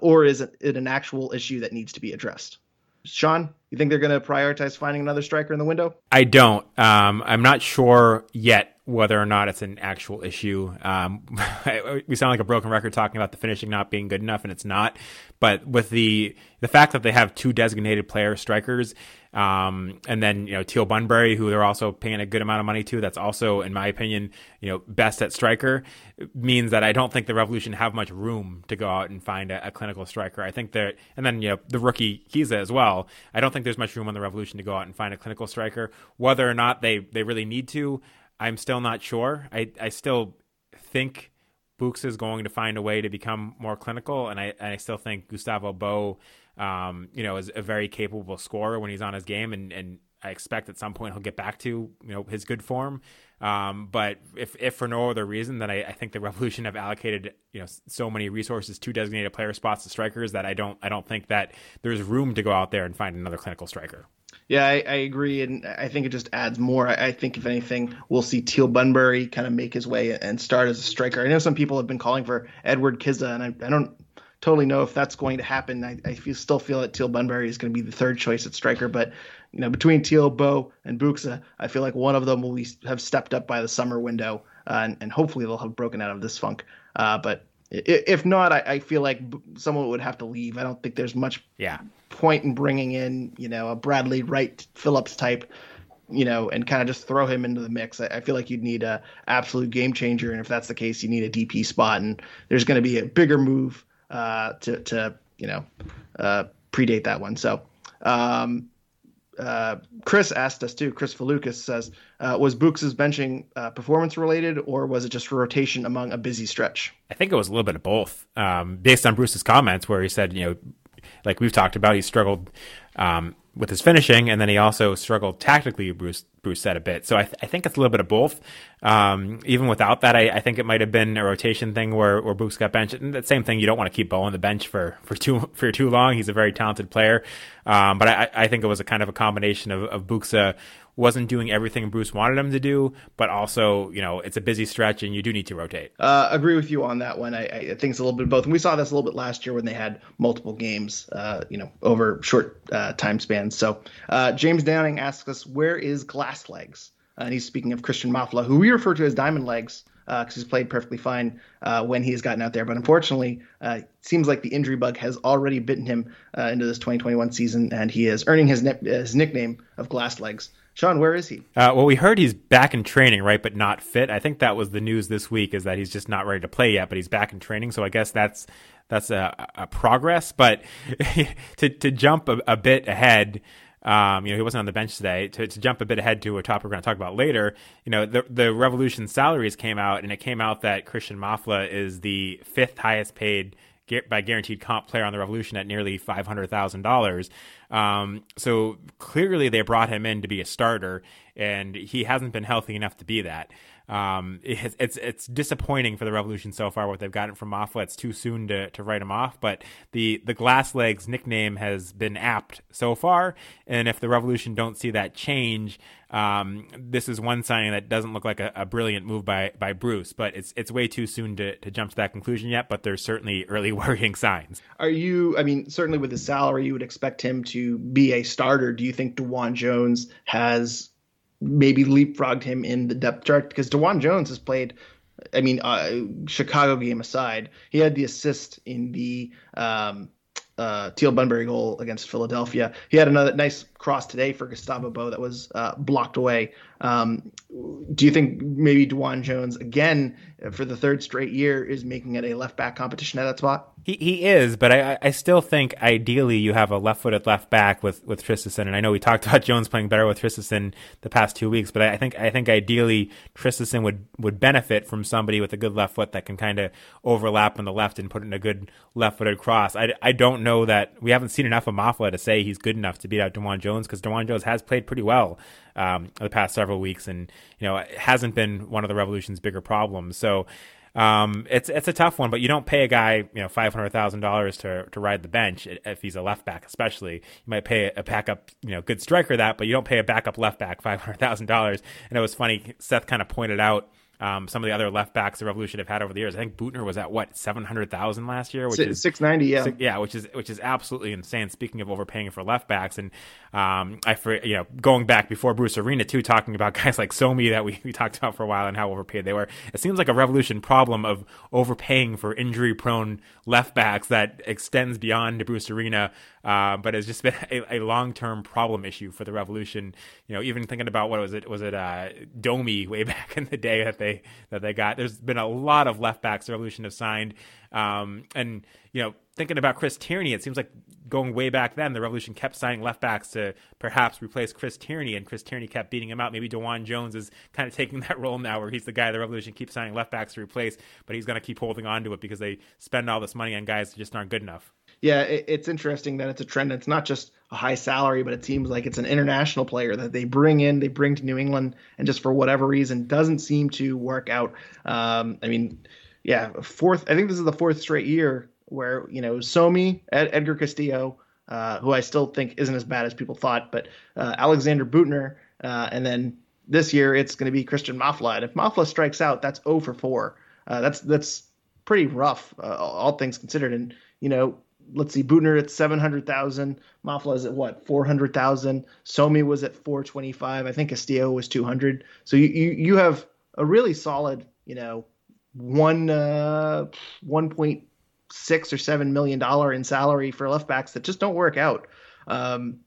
Or is it an actual issue that needs to be addressed? Sean, you think they're going to prioritize finding another striker in the window? I don't. I'm not sure yet whether or not it's an actual issue. We sound like a broken record talking about the finishing not being good enough, and it's not. But with the fact that they have two designated player strikers, and then Teal Bunbury, who they're also paying a good amount of money to, that's also, in my opinion, best at striker, means that I don't think the Revolution have much room to go out and find a clinical striker. I think that, and then the rookie Kizza as well. I don't think there's much room on the Revolution to go out and find a clinical striker. Whether or not they really need to, I'm still not sure. I still think Buksa is going to find a way to become more clinical, and I still think Gustavo Bou, is a very capable scorer when he's on his game, and I expect at some point he'll get back to his good form. But if for no other reason, then I think the Revolution have allocated so many resources to designated player spots to strikers that I don't think that there's room to go out there and find another clinical striker. Yeah, I agree, and I think it just adds more. I think, if anything, we'll see Teal Bunbury kind of make his way and start as a striker. I know some people have been calling for Edward Kizza, and I don't totally know if that's going to happen. I still feel that Teal Bunbury is going to be the third choice at striker, but you know, between Teal, Bou, and Buksa, I feel like one of them will have stepped up by the summer window, and hopefully they'll have broken out of this funk. But if not, I feel like someone would have to leave. I don't think there's much point in bringing in, you know, a Bradley Wright Phillips type, you know, and kind of just throw him into the mix. I feel like you'd need a absolute game changer, and if that's the case, you need a DP spot, and there's going to be a bigger move to predate that one. So Chris asked us too. Chris Falukas says, was Buksa's benching performance related, or was it just rotation among a busy stretch? I think it was a little bit of both, based on Bruce's comments where he said, you know, like we've talked about, he struggled with his finishing, and then he also struggled tactically, Bruce said a bit. So I think it's a little bit of both. Even without that, I think it might have been a rotation thing where Bruce got benched. And that same thing, you don't want to keep Bou on the bench for too long. He's a very talented player. But I think it was a kind of a combination of Buksa wasn't doing everything Bruce wanted him to do, but also, you know, it's a busy stretch and you do need to rotate. Agree with you on that one. I think it's a little bit of both. And we saw this a little bit last year when they had multiple games, over short time spans. So James Downing asks us, where is Glass Legs? And he's speaking of Christian Mafla, who we refer to as Diamond Legs, because he's played perfectly fine when he's gotten out there. But unfortunately, it seems like the injury bug has already bitten him into this 2021 season, and he is earning his nickname of Glass Legs. Sean, where is he? Well, we heard he's back in training, right, but not fit. I think that was the news this week, is that he's just not ready to play yet, but he's back in training. So I guess that's a progress. But to jump a bit ahead, he wasn't on the bench today. To jump a bit ahead to a topic we're going to talk about later, you know, the Revolution salaries came out, and it came out that Christian Mafla is the fifth highest paid by guaranteed comp player on the Revolution at nearly $500,000. So clearly they brought him in to be a starter, and he hasn't been healthy enough to be that. It's disappointing for the Revolution so far, what they've gotten from Mafla. It's too soon to write him off, but the Glass Legs nickname has been apt so far. And if the Revolution don't see that change, this is one sign that doesn't look like a brilliant move by Bruce, but it's way too soon to jump to that conclusion yet, but there's certainly early worrying signs. Certainly with his salary, you would expect him to be a starter. Do you think DeJuan Jones has maybe leapfrogged him in the depth chart? Because DeJuan Jones has played, Chicago game aside, he had the assist in the Teal Bunbury goal against Philadelphia. He had another nice cross today for Gustavo Bou that was blocked away. Do you think maybe DeJuan Jones, again, for the third straight year, is making it a left-back competition at that spot? He is, but I still think ideally you have a left-footed left-back with Tristesen. And I know we talked about Jones playing better with Tristesen the past 2 weeks, but I think ideally Tristesen would benefit from somebody with a good left foot that can kind of overlap on the left and put in a good left-footed cross. I don't know that we haven't seen enough of Mafla to say he's good enough to beat out DeJuan Jones, because DeJuan Jones has played pretty well the past several weeks, and you know, it hasn't been one of the Revolution's bigger problems. So it's a tough one, but you don't pay a guy $500,000 to ride the bench if he's a left back, especially. You might pay a backup, good striker that, but you don't pay a backup left back $500,000. And it was funny, Seth kind of pointed out some of the other left backs the Revolution have had over the years. I think Butner was at what, 700,000 last year, which is 690. Yeah. Yeah. Which is absolutely insane. Speaking of overpaying for left backs, and going back before Bruce Arena too, talking about guys like Somi that we talked about for a while and how overpaid they were. It seems like a Revolution problem of overpaying for injury prone left backs that extends beyond Bruce Arena. But it's just been a long-term problem issue for the Revolution. You know, even thinking about was it Domi way back in the day that they got. There's been a lot of left backs the Revolution have signed. And, you know, thinking about Chris Tierney, it seems like going way back then, the Revolution kept signing left backs to perhaps replace Chris Tierney, and Chris Tierney kept beating him out. Maybe DeJuan Jones is kind of taking that role now, where he's the guy the Revolution keeps signing left backs to replace, but he's going to keep holding on to it because they spend all this money on guys that just aren't good enough. Yeah, it's interesting that it's a trend. It's not just a high salary, but it seems like it's an international player that they bring to New England, and just for whatever reason doesn't seem to work out. I think this is the fourth straight year where Somi, Edgar Castillo, who I still think isn't as bad as people thought, but Alexander Butner, and then this year it's going to be Christian Mafla. And if Mafla strikes out, that's 0 for 4. That's pretty rough, all things considered. And, you know, let's see, Butner at 700,000, Mafla is at what, 400,000. Somi was at 425. I think Castillo was 200. So you have a really solid, you know, $1.6 or $7 million in salary for left backs that just don't work out.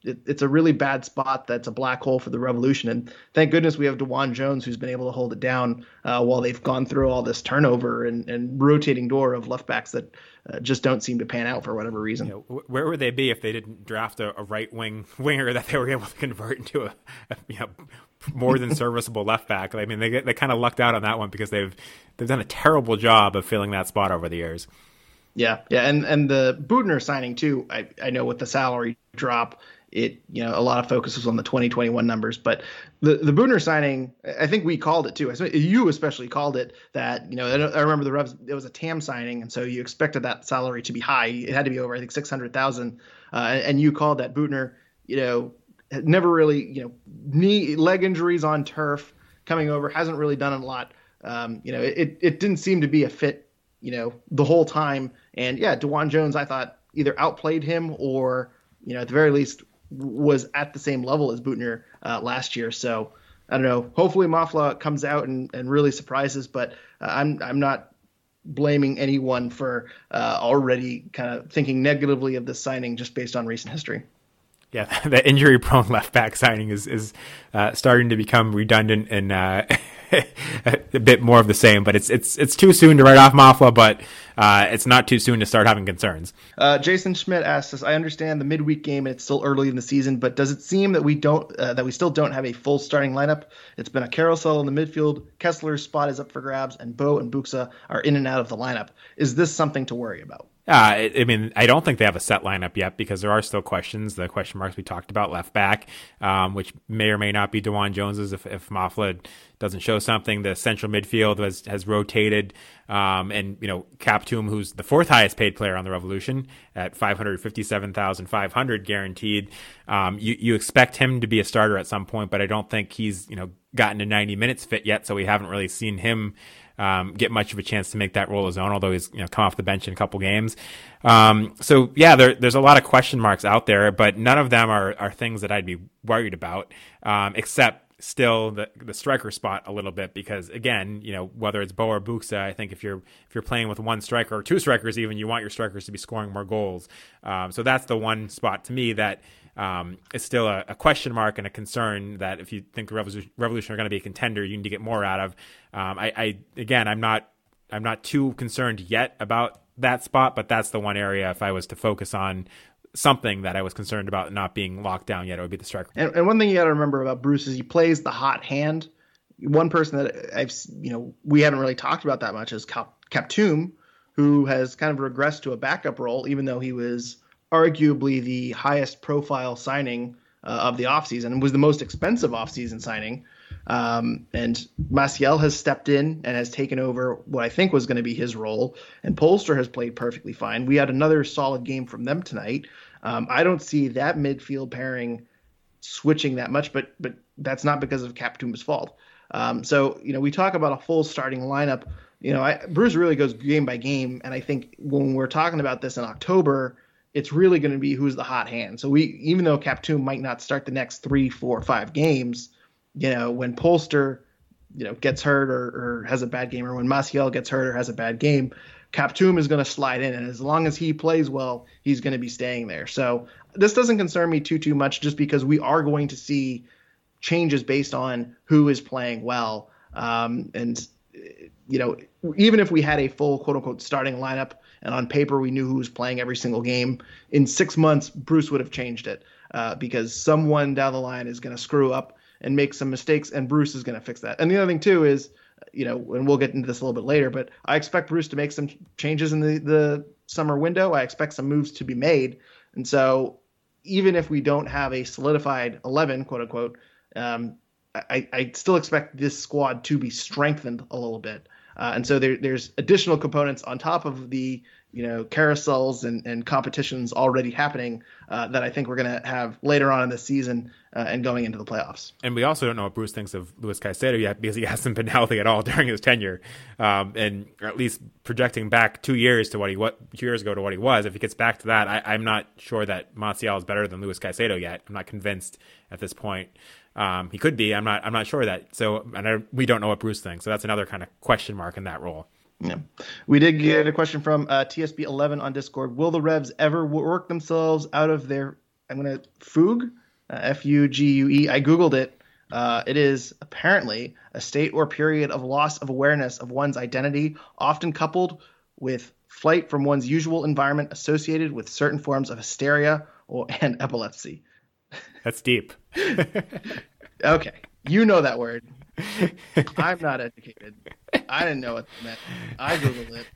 It's a really bad spot. That's a black hole for the Revolution. And thank goodness we have DeJuan Jones, who's been able to hold it down while they've gone through all this turnover and rotating door of left backs that just don't seem to pan out for whatever reason. You know, where would they be if they didn't draft a right winger that they were able to convert into a you know, more than serviceable left back? I mean, they kind of lucked out on that one because they've done a terrible job of filling that spot over the years. Yeah, and the Budner signing too. I know with the salary drop, it you know a lot of focus was on the 2021 numbers, but the Budner signing, I think we called it too. You especially called it that. You know, I remember the Revs. It was a TAM signing, and so you expected that salary to be high. It had to be over, I think, 600,000, and you called that Budner. You know, had never really leg injuries on turf coming over, hasn't really done a lot. It didn't seem to be a fit. You know, the whole time. And yeah, DeJuan Jones, I thought, either outplayed him or, you know, at the very least was at the same level as Butner last year. So I don't know. Hopefully Mafla comes out and really surprises, but I'm not blaming anyone for already kind of thinking negatively of this signing just based on recent history. Yeah, the injury-prone left-back signing is starting to become redundant and a bit more of the same. But it's too soon to write off Mafla, but it's not too soon to start having concerns. Jason Schmidt asks us, I understand the midweek game and it's still early in the season, but does it seem that we still don't have a full starting lineup? It's been a carousel in the midfield. Kessler's spot is up for grabs, and Bou and Buksa are in and out of the lineup. Is this something to worry about? I mean, I don't think they have a set lineup yet because there are still questions. The question marks we talked about left back, which may or may not be DeJuan Jones's if Mafla doesn't show something. The central midfield has rotated, and you know Kaptoum, who's the fourth highest paid player on the Revolution at $557,500 guaranteed. You expect him to be a starter at some point, but I don't think he's gotten to 90 minutes fit yet, so we haven't really seen him get much of a chance to make that role his own, although he's come off the bench in a couple games. So yeah, there's a lot of question marks out there, but none of them are things that I'd be worried about, except still the striker spot a little bit, because again, whether it's Bou or Buksa, I think if you're playing with one striker or two strikers, even you want your strikers to be scoring more goals. So that's the one spot to me that it's still a question mark and a concern that if you think the Revolution are going to be a contender, you need to get more out of. I'm not too concerned yet about that spot, but that's the one area if I was to focus on something that I was concerned about not being locked down yet, it would be the striker. And one thing you got to remember about Bruce is he plays the hot hand. One person that we haven't really talked about that much is Kaptoum, who has kind of regressed to a backup role, even though he was arguably the highest profile signing of the offseason and was the most expensive offseason signing. And Maciel has stepped in and has taken over what I think was going to be his role. And Polster has played perfectly fine. We had another solid game from them tonight. I don't see that midfield pairing switching that much, but that's not because of Kaptoum's fault. So we talk about a full starting lineup. Bruce really goes game by game. And I think when we're talking about this in October, it's really going to be who's the hot hand. So even though Kaptoum might not start the next 3, 4, 5 games, when Polster, gets hurt or has a bad game, or when Maciel gets hurt or has a bad game, Kaptoum is going to slide in. And as long as he plays well, he's going to be staying there. So this doesn't concern me too much, just because we are going to see changes based on who is playing well. Even if we had a full quote unquote starting lineup, and on paper, we knew who was playing every single game, in 6 months, Bruce would have changed it because someone down the line is going to screw up and make some mistakes, and Bruce is going to fix that. And the other thing, too, is, and we'll get into this a little bit later, but I expect Bruce to make some changes in the summer window. I expect some moves to be made. And so even if we don't have a solidified 11, quote unquote, I still expect this squad to be strengthened a little bit. And so there's additional components on top of the carousels and competitions already happening that I think we're going to have later on in the season and going into the playoffs. And we also don't know what Bruce thinks of Luis Caicedo yet, because he hasn't been healthy at all during his tenure. And at least projecting back 2 years to what he was, if he gets back to that, I'm not sure that Maciel is better than Luis Caicedo yet. I'm not convinced at this point. He could be. I'm not sure that. So, we don't know what Bruce thinks. So that's another kind of question mark in that role. Yeah. We did get a question from TSB11 on Discord. Will the Revs ever work themselves out of their fugue? F-U-G-U-E. I Googled it. It is apparently a state or period of loss of awareness of one's identity, often coupled with flight from one's usual environment associated with certain forms of hysteria and epilepsy. That's deep. Okay. You know that word. I'm not educated. I didn't know what that meant. I Googled it.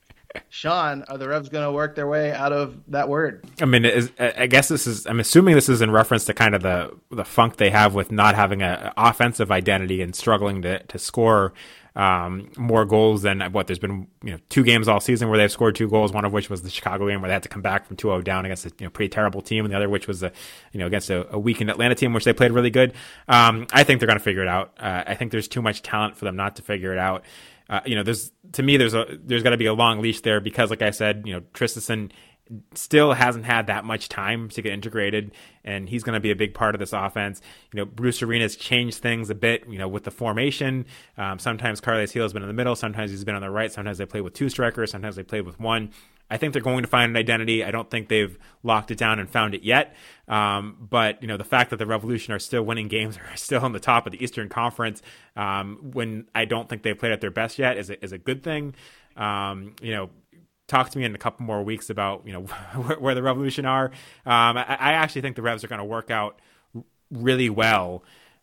Sean, are the Revs going to work their way out of that word? I mean, I'm assuming this is in reference to kind of the funk they have with not having an offensive identity and struggling to score more goals than there's been, 2 games all season where they've scored 2 goals, one of which was the Chicago game where they had to come back from 2-0 down against a pretty terrible team, and the other which was against a weakened Atlanta team, which they played really good. I think they're going to figure it out. I think there's too much talent for them not to figure it out. There's got to be a long leash there because, like I said, Tristesen still hasn't had that much time to get integrated, and he's going to be a big part of this offense. Bruce Arena's changed things a bit, with the formation. Sometimes Carles Gil has been in the middle, sometimes he's been on the right, sometimes they play with 2 strikers, sometimes they play with 1. I think they're going to find an identity. I don't think they've locked it down and found it yet. But, the fact that the Revolution are still winning games, are still on the top of the Eastern Conference when I don't think they've played at their best yet is a good thing. Talk to me in a couple more weeks about, where the Revolution are. I actually think the Revs are going to work out really well.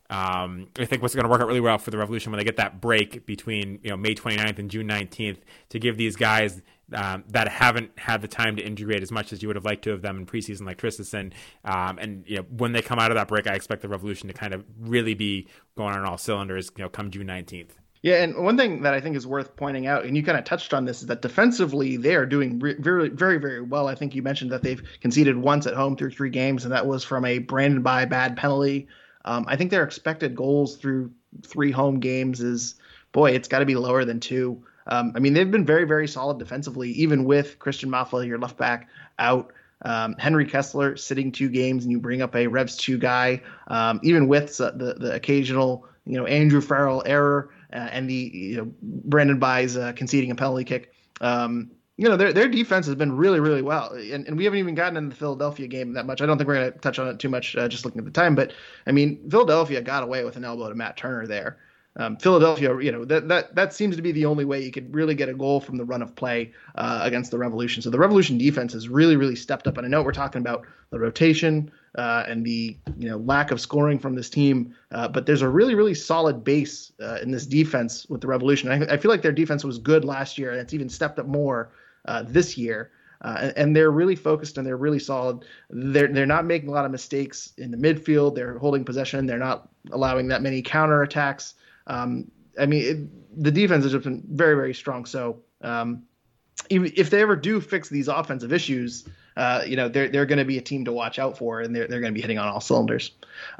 I think what's going to work out really well for the Revolution when they get that break between May 29th and June 19th to give these guys that haven't had the time to integrate as much as you would have liked to have them in preseason, like Tristesen. And when they come out of that break, I expect the Revolution to kind of really be going on all cylinders, come June 19th. Yeah, and one thing that I think is worth pointing out, and you kind of touched on this, is that defensively they are doing very, very, very well. I think you mentioned that they've conceded once at home through 3 games, and that was from a Brandon Bye bad penalty. I think their expected goals through 3 home games is, it's got to be lower than 2. They've been very, very solid defensively, even with Christian Mafla, your left back, out. Henry Kessler sitting 2 games, and you bring up a Revs 2 guy, even with the occasional, Andrew Farrell error and the, Brandon Bye's conceding a penalty kick. Their defense has been really, really well. And we haven't even gotten in the Philadelphia game that much. I don't think we're going to touch on it too much just looking at the time. But, Philadelphia got away with an elbow to Matt Turner there. Philadelphia, that seems to be the only way you could really get a goal from the run of play against the Revolution. So the Revolution defense has really, really stepped up. And I know we're talking about the rotation and the lack of scoring from this team, but there's a really, really solid base in this defense with the Revolution. I feel like their defense was good last year, and it's even stepped up more this year. And they're really focused and they're really solid. They're not making a lot of mistakes in the midfield. They're holding possession. They're not allowing that many counterattacks. The defense has just been very, very strong. So if they ever do fix these offensive issues, they're going to be a team to watch out for, and they're going to be hitting on all cylinders.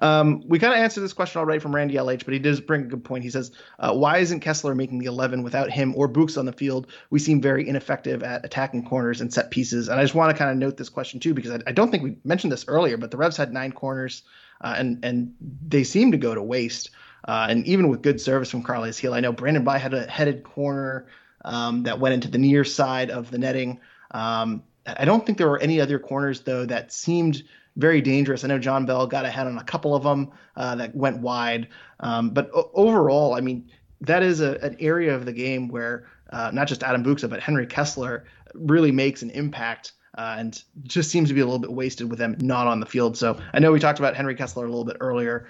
We kind of answered this question already from Randy LH, but he does bring a good point. He says, why isn't Kessler making the 11 without him or Buksa on the field? We seem very ineffective at attacking corners and set pieces. And I just want to kind of note this question too, because I don't think we mentioned this earlier, but the Revs had 9 corners and they seem to go to waste. And even with good service from Carles Gil, I know Brandon Bye had a headed corner that went into the near side of the netting. I don't think there were any other corners, though, that seemed very dangerous. I know John Bell got ahead on a couple of them that went wide. But overall, that is an area of the game where not just Adam Buksa, but Henry Kessler really makes an impact and just seems to be a little bit wasted with them not on the field. So I know we talked about Henry Kessler a little bit earlier.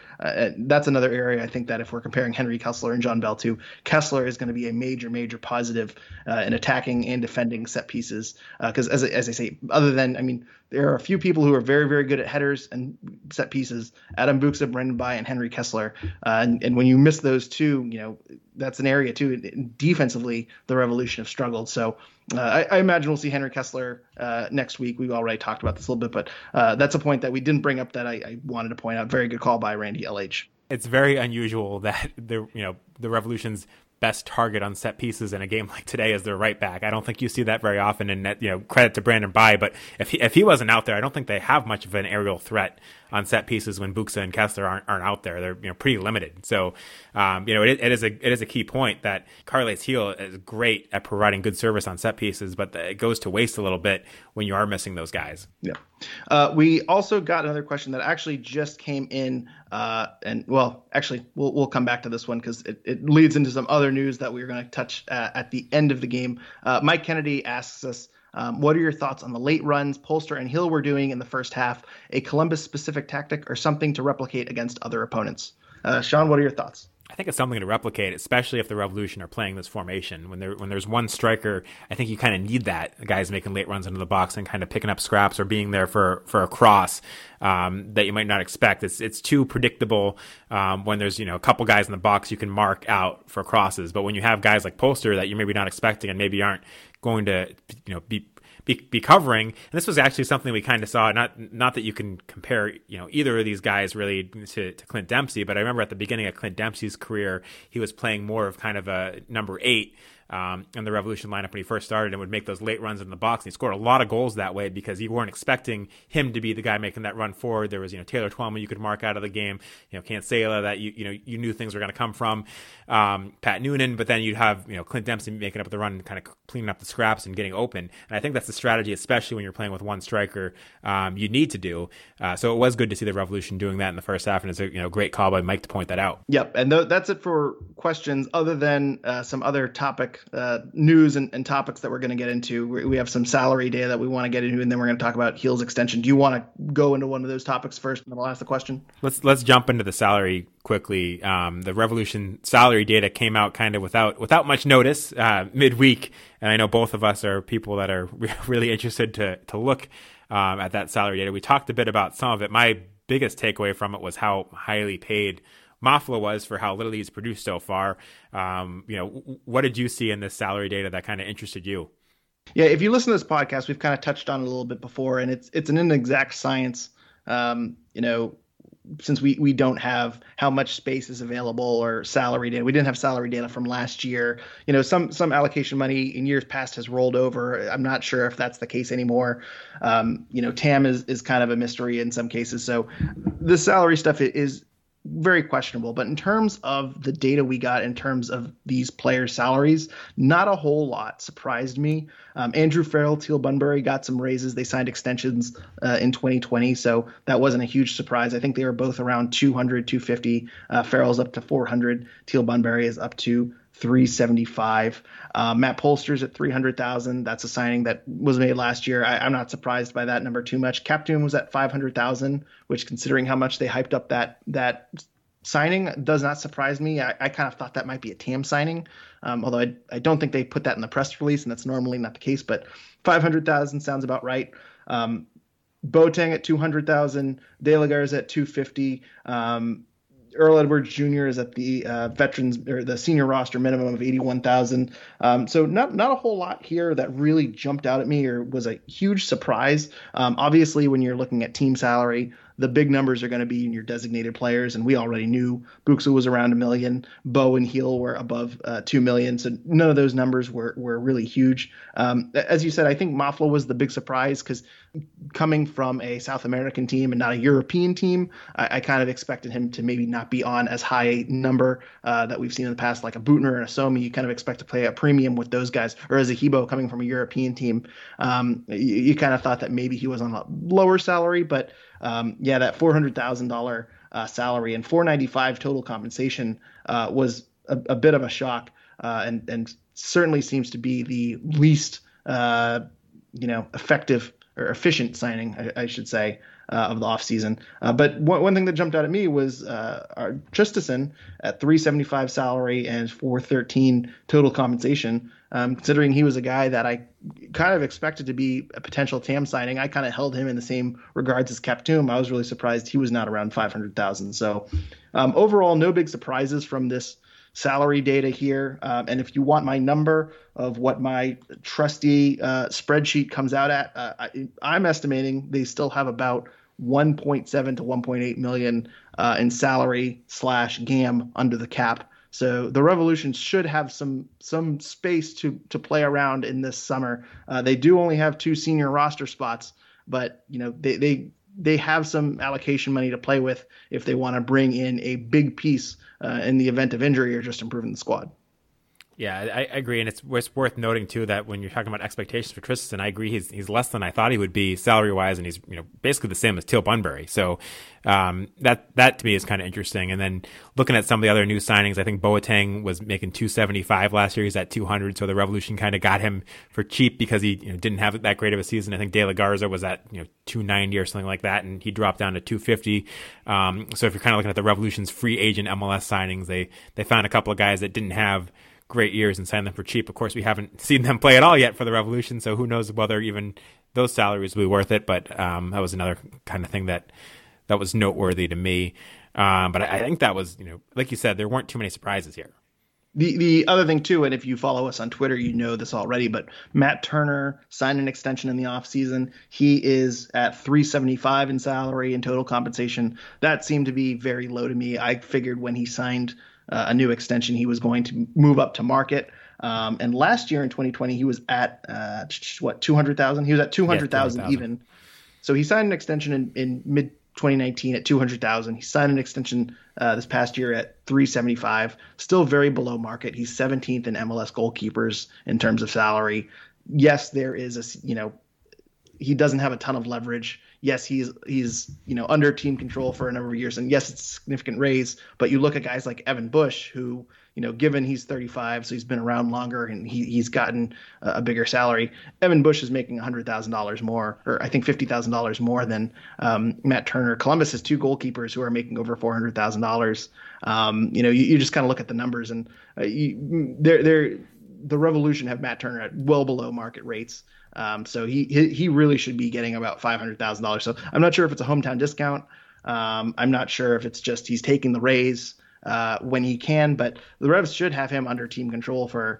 That's another area I think that if we're comparing Henry Kessler and John Bell to, Kessler is going to be a major, major positive in attacking and defending set pieces. Because as I say, other than, there are a few people who are very, very good at headers and set pieces, Adam Buksa, Brandon Bye, and Henry Kessler. And when you miss those 2, that's an area too. Defensively, the Revolution have struggled. So I imagine we'll see Henry Kessler next week. We already talked about this a little bit, but that's a point that we didn't bring up that I wanted to point out. Very good call by Randy LH. It's very unusual that the Revolution's best target on set pieces in a game like today is their right back. I don't think you see that very often, and credit to Brandon Bye, but if he wasn't out there, I don't think they have much of an aerial threat on set pieces when Buksa and Kessler aren't out there. They're pretty limited. So it is a key point that Carles Gil is great at providing good service on set pieces, but it goes to waste a little bit when you are missing those guys. Yeah. We also got another question that actually just came in, we'll come back to this one because it leads into some other news that we're going to touch at the end of the game. Mike Kennedy asks us, what are your thoughts on the late runs Polster and Hill were doing in the first half, a Columbus-specific tactic or something to replicate against other opponents? Sean, what are your thoughts? I think it's something to replicate, especially if the Revolution are playing this formation. When there's one striker, I think you kind of need that. The guys making late runs into the box and kind of picking up scraps or being there for a cross that you might not expect. It's too predictable when there's a couple guys in the box you can mark out for crosses. But when you have guys like Polster that you're maybe not expecting and maybe aren't going to be covering, and this was actually something we kind of saw, not that you can compare either of these guys really to Clint Dempsey, but I remember at the beginning of Clint Dempsey's career he was playing more of kind of a number 8 in the Revolution lineup when he first started, and would make those late runs in the box, and he scored a lot of goals that way because you weren't expecting him to be the guy making that run forward. There was Taylor Twelman you could mark out of the game, Cancela that you knew things were going to come from, Pat Noonan, but then you'd have Clint Dempsey making up the run, kind of cleaning up the scraps and getting open. And I think that's the strategy, especially when you're playing with one striker, you need to do. So it was good to see the Revolution doing that in the first half, and it's a great call by Mike to point that out. Yep, and that's it for questions, other than some other topic. News and topics that we're going to get into. We have some salary day that we want to get into, and then we're going to talk about Gil's extension. Do you want to go into one of those topics first, and then I'll ask the question? Let's jump into the salary quickly. The Revolution salary data came out kind of without much notice midweek, and I know both of us are people that are really interested to look at that salary data. We talked a bit about some of it. My biggest takeaway from it was how highly paid Mafla was for how little he's produced so far. What did you see in this salary data that kind of interested you? Yeah, if you listen to this podcast, we've kind of touched on it a little bit before, and it's an inexact science. Since we don't have how much space is available or salary data. We didn't have salary data from last year. Some allocation money in years past has rolled over. I'm not sure if that's the case anymore. TAM is kind of a mystery in some cases. So the salary stuff is very questionable, but in terms of the data we got in terms of these players' salaries, not a whole lot surprised me. Andrew Farrell, Teal Bunbury got some raises. They signed extensions in 2020, so that wasn't a huge surprise. I think they were both around 200, 250. Farrell's up to 400. Teal Bunbury is up to 375. Matt Polster's at 300,000. That's a signing that was made last year. I'm not surprised by that number too much. Captain was at 500,000, which, considering how much they hyped up that signing, does not surprise me. I kind of thought that might be a TAM signing, although I don't think they put that in the press release, and that's normally not the case. But 500,000 sounds about right. Boateng at 200,000. DeLaGarza at 250. Earl Edwards Jr. is at the veterans or the senior roster minimum of 81,000. So not a whole lot here that really jumped out at me or was a huge surprise. Obviously, when you're looking at team salary, the big numbers are going to be in your designated players, and we already knew Buksa was around $1 million. Bou and Gil were above $2 million, so none of those numbers were really huge. As you said, I think Mafla was the big surprise because coming from a South American team and not a European team, I kind of expected him to maybe not be on as high a number that we've seen in the past, like a Butner and a Somi. You kind of expect to play a premium with those guys, or as a Hebo coming from a European team, you kind of thought that maybe he was on a lower salary, but that $400,000 salary and $495 total compensation was a bit of a shock, and certainly seems to be the least, effective or efficient signing, I should say, of the offseason. But one thing that jumped out at me was our Tristesen at $375 salary and $413 total compensation. Considering he was a guy that I kind of expected to be a potential TAM signing, I kind of held him in the same regards as Captoom. I was really surprised he was not around $500,000. So overall, no big surprises from this salary data here. And if you want my number of what my trusty spreadsheet comes out at, I'm estimating they still have about 1.7 to 1.8 million in salary / GAM under the cap. So the Revolution should have some space to play around in this summer. They do only have 2 senior roster spots, but you know they have some allocation money to play with if they want to bring in a big piece in the event of injury or just improving the squad. Yeah, I agree, and it's worth noting too that when you're talking about expectations for Tristesen, I agree he's less than I thought he would be salary wise, and he's basically the same as Teal Bunbury. So that to me is kind of interesting. And then looking at some of the other new signings, I think Boateng was making $275 last year. He's at $200, so the Revolution kind of got him for cheap because he didn't have that great of a season. I think DeLaGarza was at $290 or something like that, and he dropped down to $250. So if you're kind of looking at the Revolution's free agent MLS signings, they found a couple of guys that didn't have great years and sign them for cheap. Of course, we haven't seen them play at all yet for the Revolution, so who knows whether even those salaries will be worth it. But that was another kind of thing that was noteworthy to me. But I think that was, like you said, there weren't too many surprises here. The other thing too, and if you follow us on Twitter, you know this already, but Matt Turner signed an extension in the offseason. He is at $375 in salary and total compensation. That seemed to be very low to me. I figured when he signed a new extension, he was going to move up to market. And last year in 2020, he was at $200,000. He was at $200,000 even. So he signed an extension in mid 2019 at $200,000. He signed an extension this past year at $375. Still very below market. He's 17th in MLS goalkeepers in terms of salary. Yes, there is a he doesn't have a ton of leverage. Yes, he's under team control for a number of years, and yes, it's a significant raise. But you look at guys like Evan Bush, who given he's 35, so he's been around longer, and he's gotten a bigger salary. Evan Bush is making $100,000 more, or I think $50,000 more than Matt Turner. Columbus has 2 goalkeepers who are making over $400,000. You just kind of look at the numbers, and the Revolution have Matt Turner at well below market rates. So he really should be getting about $500,000. So I'm not sure if it's a hometown discount. I'm not sure if it's just he's taking the raise when he can, but the Revs should have him under team control for,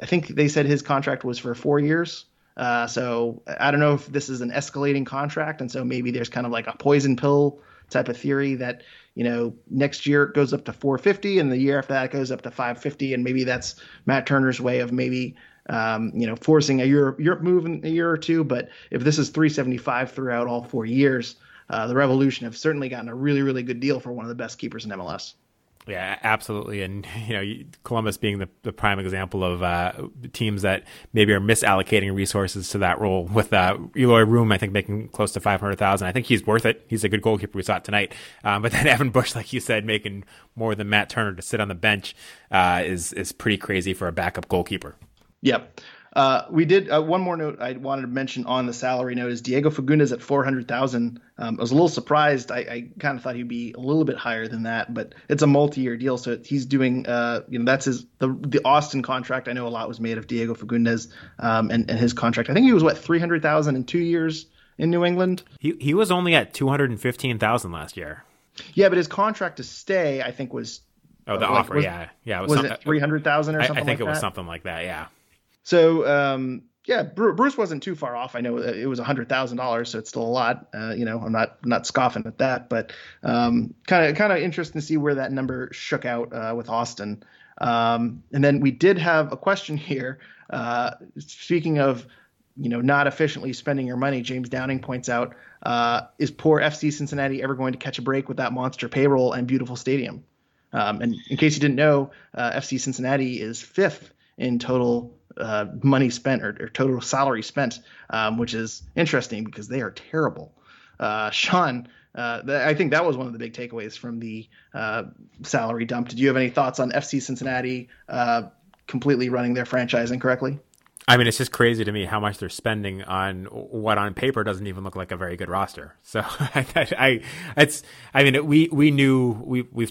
I think they said his contract was for 4 years. So I don't know if this is an escalating contract. And so maybe there's kind of like a poison pill type of theory that, next year it goes up to $450 and the year after that it goes up to $550. And maybe that's Matt Turner's way of maybe, forcing a Europe move in a year or two. But if this is $375 throughout all 4 years, the Revolution have certainly gotten a really, really good deal for one of the best keepers in MLS. Yeah, absolutely. And, Columbus being the prime example of teams that maybe are misallocating resources to that role with Eloy Room, I think, making close to $500,000. I think he's worth it. He's a good goalkeeper. We saw it tonight. But then Evan Bush, like you said, making more than Matt Turner to sit on the bench is pretty crazy for a backup goalkeeper. Yep. We did one more note I wanted to mention on the salary note is Diego Fagúndez at $400,000. I was a little surprised. I kind of thought he'd be a little bit higher than that, but it's a multi-year deal, so he's doing that's the Austin contract. I know a lot was made of Diego Fagúndez and his contract. I think he was $300,000 in 2 years in New England. He was only at $215,000 last year. Yeah, but his contract to stay I think was offer. It was $300,000 or something. I think it was something like that. Yeah. So, Bruce wasn't too far off. I know it was $100,000, so it's still a lot. I'm not scoffing at that, but kind of interesting to see where that number shook out with Austin. And then we did have a question here. Speaking of, not efficiently spending your money, James Downing points out, is poor FC Cincinnati ever going to catch a break with that monster payroll and beautiful stadium? And in case you didn't know, FC Cincinnati is 5th in total money spent or total salary spent, which is interesting because they are terrible. Sean, I think that was one of the big takeaways from the salary dump. Did you have any thoughts on FC Cincinnati completely running their franchise incorrectly? I mean, it's just crazy to me how much they're spending on what on paper doesn't even look like a very good roster. So we've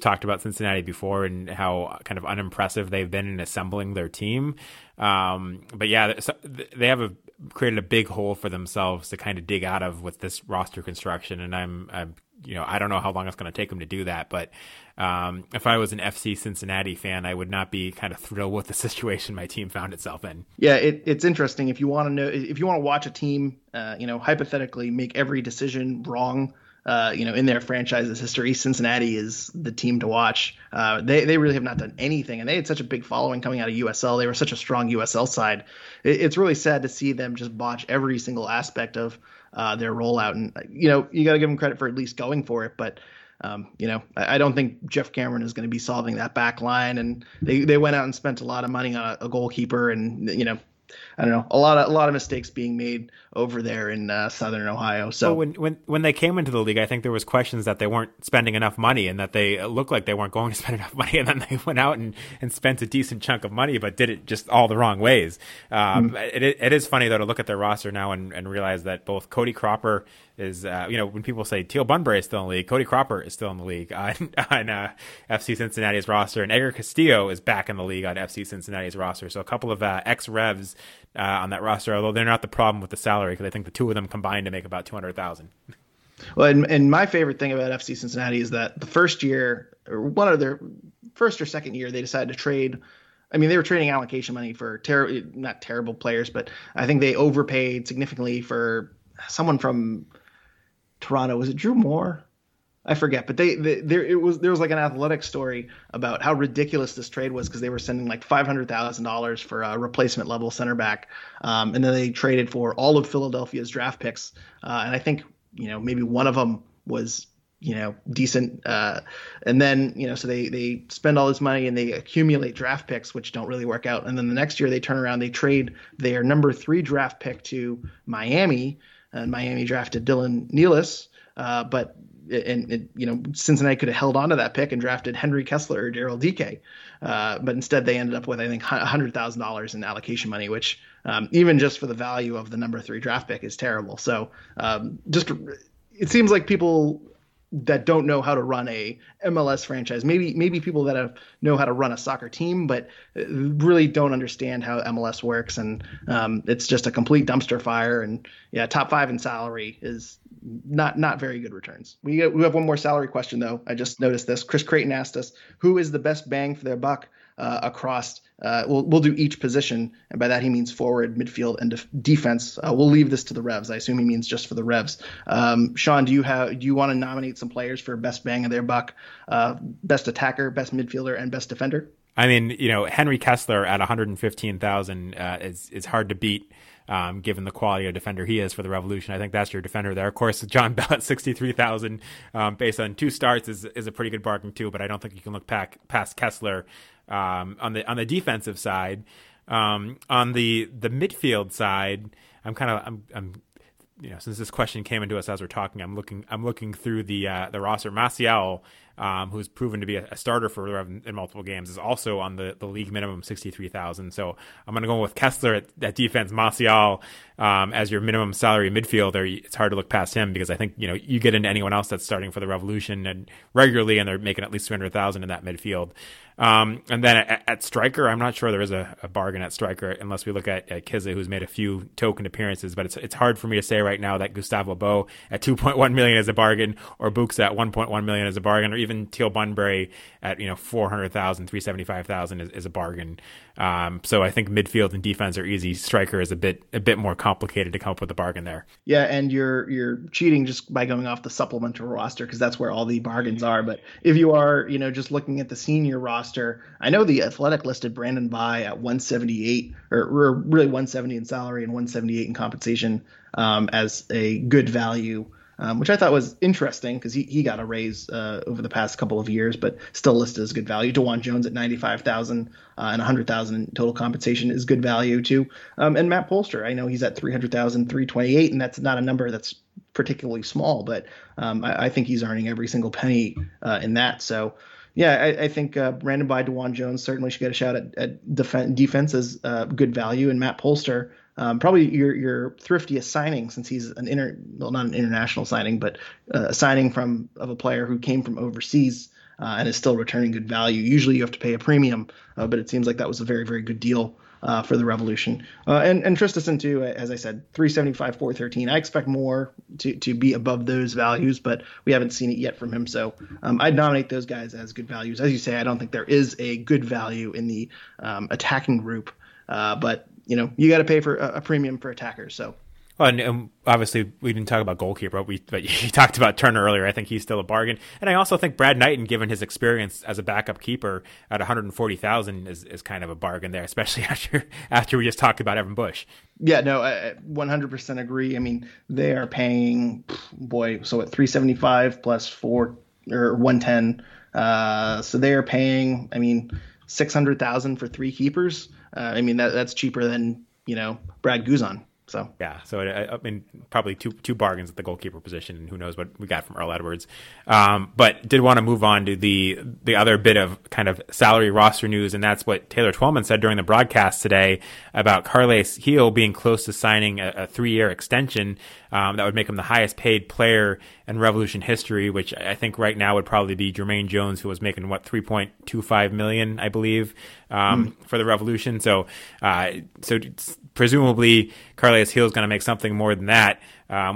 talked about Cincinnati before and how kind of unimpressive they've been in assembling their team. But yeah, they have created a big hole for themselves to kind of dig out of with this roster construction. And I'm you know, I don't know how long it's going to take him to do that. But if I was an FC Cincinnati fan, I would not be kind of thrilled with the situation my team found itself in. Yeah, it's interesting. If you want to know, if you want to watch a team, you know, hypothetically make every decision wrong, you know, in their franchise's history, Cincinnati is the team to watch. They really have not done anything, and they had such a big following coming out of USL. They were such a strong USL side. It's really sad to see them just botch every single aspect of their rollout. And, you know, you got to give them credit for at least going for it. But, you know, I don't think Jeff Cameron is going to be solving that back line. And they went out and spent a lot of money on a goalkeeper, and, you know, I don't know, a lot of mistakes being made over there in Southern Ohio. So well, when they came into the league, I think there was questions that they weren't spending enough money and that they looked like they weren't going to spend enough money. And then they went out and spent a decent chunk of money, but did it just all the wrong ways. It is funny, though, to look at their roster now and realize that both Cody Cropper is, you know, when people say Teal Bunbury is still in the league, Cody Cropper is still in the league on FC Cincinnati's roster, and Edgar Castillo is back in the league on FC Cincinnati's roster. So a couple of ex-Revs on that roster, although they're not the problem with the salary, because I think the two of them combined to make about $200,000. Well, and my favorite thing about FC Cincinnati is that the first year, or one of their first or second year, they decided to trade. I mean, they were trading allocation money for not terrible players, but I think they overpaid significantly for someone from Toronto. Was it Drew Moore? I forget, but there was like an athletic story about how ridiculous this trade was, because they were sending like $500,000 for a replacement level center back, and then they traded for all of Philadelphia's draft picks, and I think, you know, maybe one of them was, you know, decent, and then, you know, so they spend all this money and they accumulate draft picks which don't really work out, and then the next year they turn around, they trade their number 3 draft pick to Miami, and Miami drafted Dylan Nealis, but and you know, Cincinnati could have held on to that pick and drafted Henry Kessler or Daryl Dike, but instead they ended up with, I think, $100,000 in allocation money, which even just for the value of the number 3 draft pick is terrible. So just it seems like people that don't know how to run a MLS franchise, maybe people that know how to run a soccer team, but really don't understand how MLS works. And it's just a complete dumpster fire. And yeah, top 5 in salary is not very good returns. We have one more salary question, though. I just noticed this. Chris Creighton asked us, who is the best bang for their buck across? We'll do each position, and by that he means forward, midfield, and defense. We'll leave this to the Revs. I assume he means just for the Revs. Sean, do you want to nominate some players for best bang of their buck, best attacker, best midfielder, and best defender? I mean, you know, Henry Kessler at $115,000 is hard to beat, given the quality of defender he is for the Revolution. I think that's your defender there. Of course, John Bell at $63,000, based on 2 starts, is a pretty good bargain too. But I don't think you can look past Kessler. On the defensive side, on the midfield side, I'm you know, since this question came into us as we're talking, I'm looking through the roster. Maciel, who's proven to be a starter for the Rev in multiple games, is also on the league minimum $63,000. So I'm going to go with Kessler at defense, Maciel as your minimum salary midfielder. It's hard to look past him, because I think, you know, you get into anyone else that's starting for the Revolution and regularly, and they're making at least $200,000 in that midfield. And then at striker, I'm not sure there is a bargain at striker, unless we look at Kizza, who's made a few token appearances. But it's hard for me to say right now that Gustavo Bou at $2.1 million is a bargain, or Buksa at $1.1 million is a bargain, or even Teal Bunbury at, you know, $400,000, $375,000 is a bargain. So I think midfield and defense are easy. Striker is a bit more complicated to come up with a bargain there. Yeah, and you're cheating just by going off the supplemental roster, because that's where all the bargains are. But if you are, you know, just looking at the senior roster. I know the Athletic listed Brandon Bye at 178, or really 170 in salary and 178 in compensation, as a good value, which I thought was interesting, because he got a raise over the past couple of years, but still listed as good value. DeJuan Jones at 95,000 and 100,000 in total compensation is good value too. And Matt Polster, I know he's at 300,000, 328, and that's not a number that's particularly small, but I think he's earning every single penny in that. So. Yeah, I think Brandon Bye, DeJuan Jones certainly should get a shout at defense as good value, and Matt Polster, probably your thriftiest signing, since he's not an international signing, but a signing of a player who came from overseas and is still returning good value. Usually you have to pay a premium, but it seems like that was a very, very good deal for the Revolution. And Tristesen too, as I said, 375, 413. I expect more to be above those values, but we haven't seen it yet from him. So I'd nominate those guys as good values. As you say, I don't think there is a good value in the attacking group, but you know, you got to pay for a premium for attackers. So. Well, and obviously we didn't talk about goalkeeper, but you talked about Turner earlier. I think he's still a bargain, and I also think Brad Knighton, given his experience as a backup keeper at $140,000, is kind of a bargain there, especially after we just talked about Evan Bush. Yeah, no, I 100% agree. I mean, they are paying so at $375 plus $4 or $110, so they are paying, I mean, $600,000 for three keepers. I mean, that's cheaper than, you know, Brad Guzan. So yeah, so I mean, probably two bargains at the goalkeeper position, and who knows what we got from Earl Edwards. But did want to move on to the other bit of kind of salary roster news, and that's what Taylor Twelman said during the broadcast today about Carles Gil being close to signing a 3-year extension that would make him the highest paid player in Revolution history, which I think right now would probably be Jermaine Jones, who was making $3.25 million, I believe, for the Revolution. So presumably Carles Gil is going to make something more than that,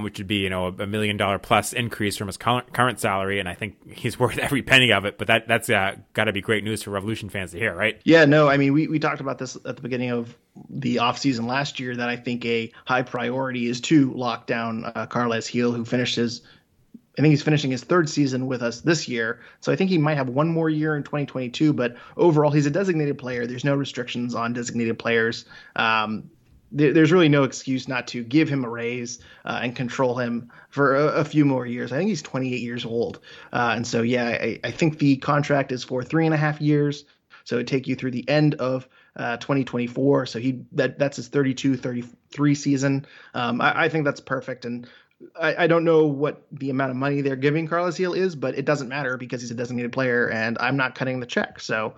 which would be, you know, a $1 million plus increase from his current salary, and I think he's worth every penny of it. But that's got to be great news for Revolution fans to hear, right? Yeah, no, I mean, we talked about this at the beginning of the offseason last year, that I think a high priority is to lock down Carles Gil, who finished I think he's finishing his third season with us this year. So I think he might have one more year in 2022, but overall he's a designated player. There's no restrictions on designated players. There's really no excuse not to give him a raise and control him for a few more years. I think he's 28 years old. And so, yeah, I think the contract is for 3.5 years. So it'd take you through the end of 2024. So that's his 32-33 season. I think that's perfect. And I don't know what the amount of money they're giving Carles Gil is, but it doesn't matter because he's a designated player, and I'm not cutting the check. So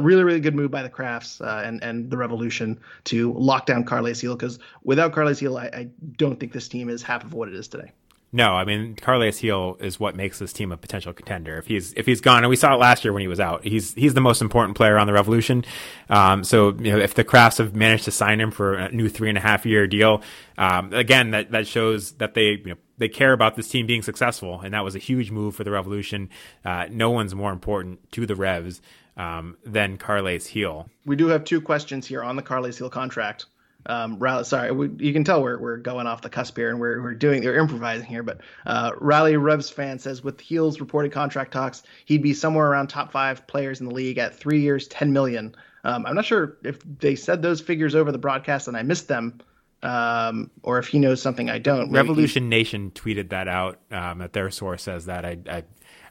really, really good move by the Crafts and the Revolution to lock down Carles Gil, because without Carles Gil, I don't think this team is half of what it is today. No, I mean, Carles Gil is what makes this team a potential contender. If he's gone, and we saw it last year when he was out, he's the most important player on the Revolution. So, you know, if the Crafts have managed to sign him for a new 3.5-year deal, again, that shows that they, you know, they care about this team being successful, and that was a huge move for the Revolution. No one's more important to the Revs than Carles Gil. We do have two questions here on the Carles Gil contract. You can tell we're going off the cusp here, and we're improvising here. But Rally Revs fan says, with Heel's reported contract talks, he'd be somewhere around top 5 players in the league at 3 years, $10 million. I'm not sure if they said those figures over the broadcast and I missed them, or if he knows something I don't. Revolution Nation tweeted that out. That their source says that.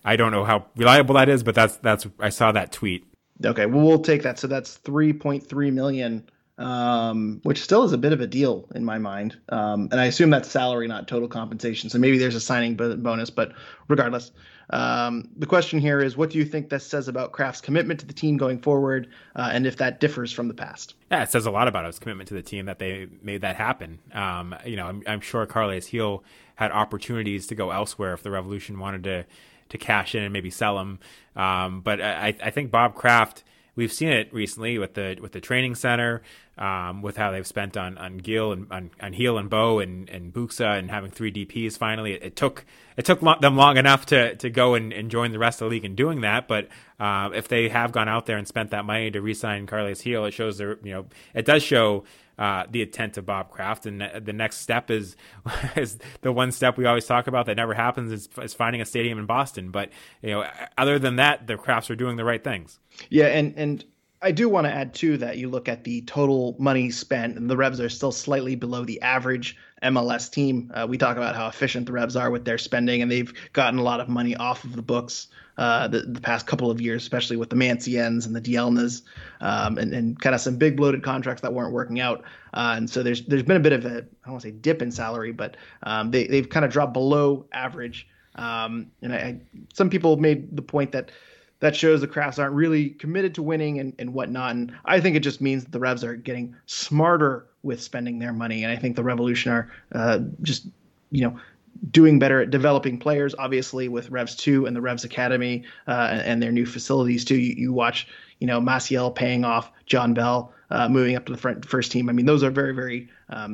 I don't know how reliable that is, but that's I saw that tweet. Okay, well, we'll take that. So that's $3.3 million. Which still is a bit of a deal in my mind. And I assume that's salary, not total compensation. So maybe there's a signing bonus, but regardless. The question here is, what do you think that says about Kraft's commitment to the team going forward, and if that differs from the past? Yeah, it says a lot about his commitment to the team that they made that happen. You know, I'm sure Carles Gil had opportunities to go elsewhere if the Revolution wanted to cash in and maybe sell him. But I think Bob Kraft, we've seen it recently with the training center, with how they've spent on Gil and on Heel and Bou and Buksa, and having 3 DPs finally. It took them long enough to go and join the rest of the league in doing that. But if they have gone out there and spent that money to re-sign Carles Gil, it shows the intent of Bob Kraft. And the next step is the one step we always talk about that never happens, is finding a stadium in Boston. But, you know, other than that, the Crafts are doing the right things. Yeah. And I do want to add too, that you look at the total money spent, and the Revs are still slightly below the average MLS team. We talk about how efficient the Revs are with their spending, and they've gotten a lot of money off of the books the past couple of years, especially with the Manciens and the Dielnas, and kind of some big bloated contracts that weren't working out. And so there's been a bit of a, I don't want to say dip in salary, but they've kind of dropped below average. And some people made the point that shows the Crafts aren't really committed to winning and whatnot. And I think it just means that the Revs are getting smarter with spending their money. And I think the Revolution are just, you know, doing better at developing players, obviously, with Revs 2 and the Revs Academy and their new facilities, too. You watch, you know, Maciel paying off John Bell moving up to the first team. I mean, those are very, very,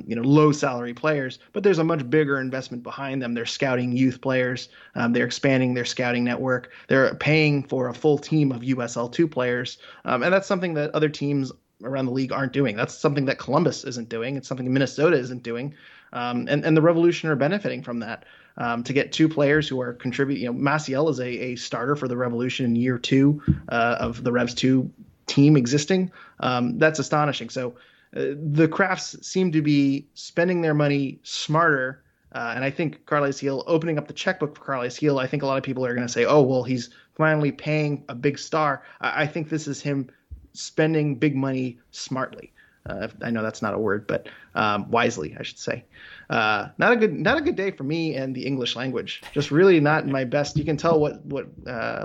low salary players, but there's a much bigger investment behind them. They're scouting youth players. They're expanding their scouting network. They're paying for a full team of USL2 players. And that's something that other teams around the league aren't doing. That's something that Columbus isn't doing. It's something Minnesota isn't doing. And the Revolution are benefiting from that. To get two players who are contributing, Maciel is a starter for the Revolution in year two of the Revs 2 team existing. That's astonishing. So the Crafts seem to be spending their money smarter. And I think Carles Gil, opening up the checkbook for Carles Gil, I think a lot of people are going to say, oh, well, he's finally paying a big star. I think this is him spending big money smartly. I know that's not a word, but wisely, I should say. Not a good day for me and the English language. Just really not my best. You can tell what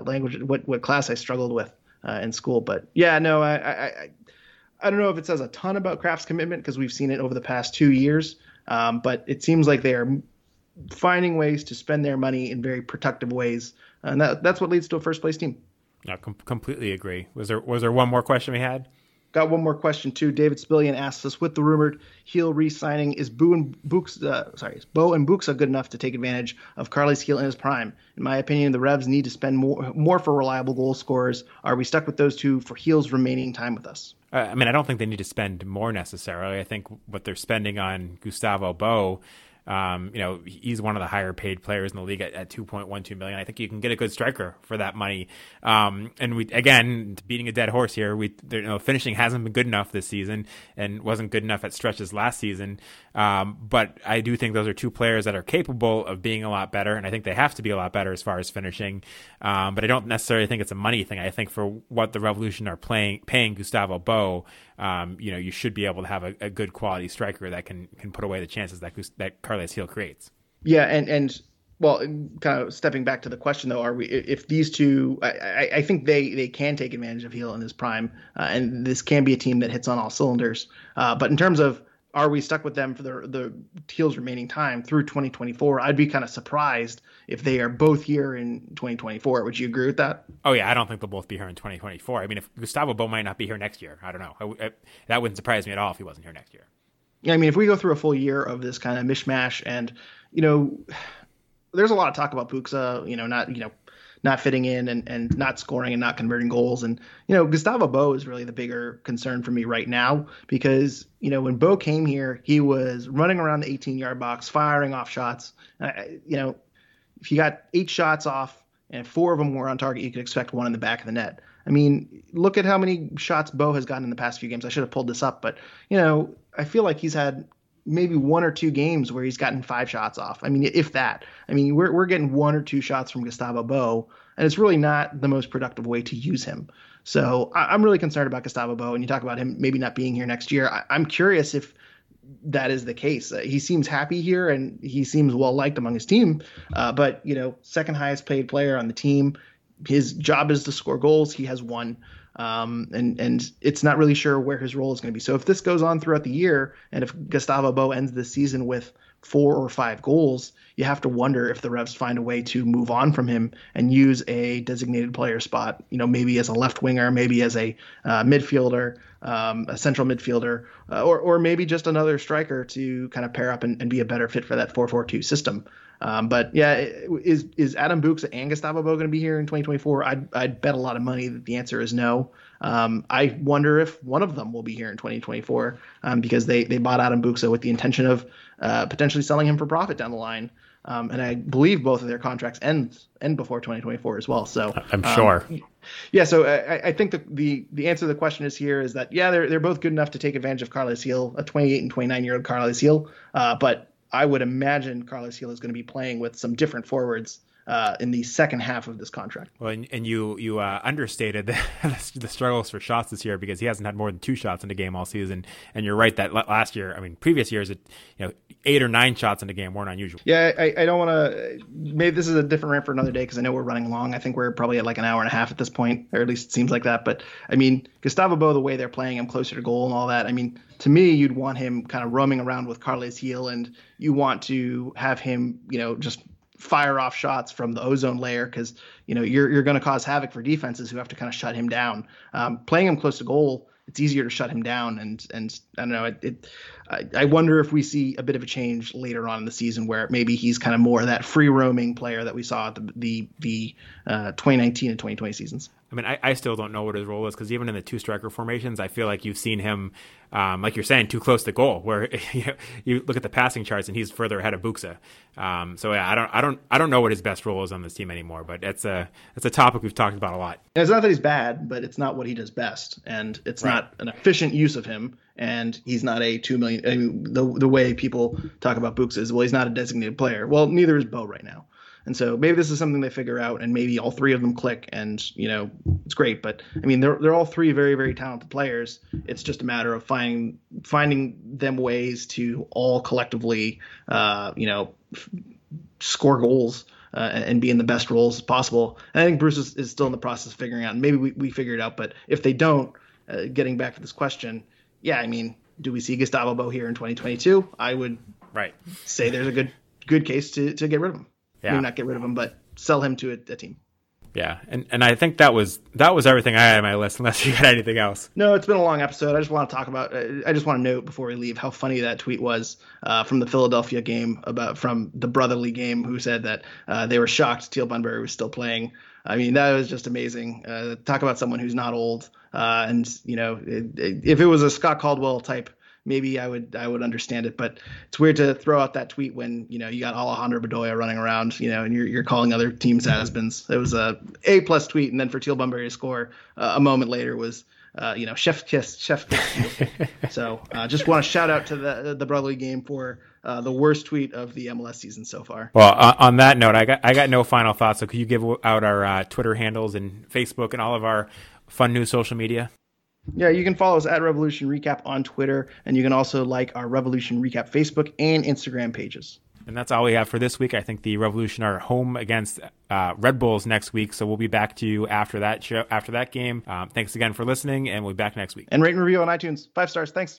language, what class I struggled with in school. But yeah, no, I don't know if it says a ton about Kraft's commitment because we've seen it over the past 2 years. But it seems like they are finding ways to spend their money in very productive ways, and that's what leads to a first place team. I completely agree. Was there one more question we had? Got one more question too. David Spillian asks us, with the rumored Gil re-signing, is Bou and Buksa good enough to take advantage of Carles Gil in his prime? In my opinion, the Revs need to spend more for reliable goal scorers. Are we stuck with those two for Gil's remaining time with us? I mean, I don't think they need to spend more necessarily. I think what they're spending on Gustavo Bou, he's one of the higher paid players in the league at $2.12 million. I think you can get a good striker for that money. And we, again, beating a dead horse here, finishing hasn't been good enough this season and wasn't good enough at stretches last season. But I do think those are two players that are capable of being a lot better. And I think they have to be a lot better as far as finishing. But I don't necessarily think it's a money thing. I think for what the Revolution are paying Gustavo Bou, you should be able to have a good quality striker that can put away the chances that Carles Gil creates. Yeah, and well, kind of stepping back to the question though, if these two, I think they can take advantage of Gil in his prime, and this can be a team that hits on all cylinders. But in terms of, are we stuck with them for the Gil's remaining time through 2024? I'd be kind of surprised if they are both here in 2024. Would you agree with that? Oh, yeah. I don't think they'll both be here in 2024. I mean, if Gustavo Bou might not be here next year. I don't know. That wouldn't surprise me at all if he wasn't here next year. Yeah, I mean, if we go through a full year of this kind of mishmash and, there's a lot of talk about Buksa, not fitting in and not scoring and not converting goals. And, Gustavo Bou is really the bigger concern for me right now because, when Bou came here, he was running around the 18-yard box, firing off shots. If you got 8 shots off and 4 of them were on target, you could expect one in the back of the net. I mean, look at how many shots Bou has gotten in the past few games. I should have pulled this up, but, I feel like he's had maybe 1 or 2 games where he's gotten 5 shots off. I mean, if that. I mean, we're getting 1 or 2 shots from Gustavo Bou, and it's really not the most productive way to use him. So I'm really concerned about Gustavo Bou, and you talk about him maybe not being here next year. I'm curious if that is the case. He seems happy here, and he seems well-liked among his team, but, second highest paid player on the team. His job is to score goals. He has one. And it's not really sure where his role is going to be. So if this goes on throughout the year, and if Gustavo Bou ends this season with 4 or 5 goals, you have to wonder if the Revs find a way to move on from him and use a designated player spot, maybe as a left winger, maybe as a midfielder, a central midfielder, or maybe just another striker to kind of pair up and be a better fit for that 4-4-2 system. But yeah, is Adam Buksa and Gustavo Bou going to be here in 2024? I'd bet a lot of money that the answer is no. I wonder if one of them will be here in 2024 because they bought Adam Buksa with the intention of potentially selling him for profit down the line. And I believe both of their contracts end before 2024 as well. So I'm sure. Yeah. So I think the answer to the question is here is that, yeah, they're both good enough to take advantage of Carles Gil, a 28 and 29-year-old Carles Gil. But I would imagine Carles Gil is going to be playing with some different forwards in the second half of this contract. Well, and you understated the struggles for shots this year because he hasn't had more than 2 shots in a game all season. And you're right that last year, I mean, previous years, 8 or 9 shots in a game weren't unusual. Yeah, I don't want to. Maybe this is a different rant for another day because I know we're running long. I think we're probably at like an hour and a half at this point, or at least it seems like that. But I mean, Gustavo Bou, the way they're playing him closer to goal and all that, I mean, to me, you'd want him kind of roaming around with Carles Gil, and you want to have him, just fire off shots from the ozone layer because you're going to cause havoc for defenses who have to kind of shut him down. Playing him close to goal it's easier to shut him down. And I don't know, I wonder if we see a bit of a change later on in the season where maybe he's kind of more that free roaming player that we saw at the 2019 and 2020 seasons. I mean, I still don't know what his role is, because even in the two striker formations, I feel like you've seen him, like you're saying, too close to goal, where you look at the passing charts and he's further ahead of Buksa. So yeah, I don't know what his best role is on this team anymore. But it's a topic we've talked about a lot. And it's not that he's bad, but it's not what he does best, and it's not an efficient use of him. And he's not a $2 million. I mean, the way people talk about Buksa is, well, he's not a designated player. Well, neither is Bou right now. And so maybe this is something they figure out, and maybe all three of them click, and, you know, it's great. But I mean, they're all three very, very talented players. It's just a matter of finding them ways to all collectively, score goals and be in the best roles possible. And I think Bruce is still in the process of figuring out, and maybe we figure it out. But if they don't, getting back to this question, yeah, I mean, do we see Gustavo Bou here in 2022? I would say there's a good case to get rid of him. Yeah. Maybe not get rid of him, but sell him to a team. Yeah, and I think that was everything I had on my list, unless you had anything else. No, it's been a long episode. I just want to note before we leave how funny that tweet was from the Philadelphia game, from the Brotherly game, who said that they were shocked Teal Bunbury was still playing. I mean, that was just amazing. Talk about someone who's not old. If it was a Scott Caldwell type, maybe I would understand it, but it's weird to throw out that tweet when, you know, you got Alejandro Bedoya running around, you know, and you're calling other teams has-beens. It was an A+ tweet, and then for Teal Bunbury to score a moment later was chef's kiss. So just want to shout out to the Brotherly game for the worst tweet of the MLS season so far. Well, on that note, I got no final thoughts. So could you give out our Twitter handles and Facebook and all of our fun new social media? Yeah, you can follow us at Revolution Recap on Twitter, and you can also like our Revolution Recap Facebook and Instagram pages. And that's all we have for this week. I think the Revolution are home against Red Bulls next week, so we'll be back to you after that game. Thanks again for listening, and we'll be back next week. And rate and review on iTunes. 5 stars. Thanks.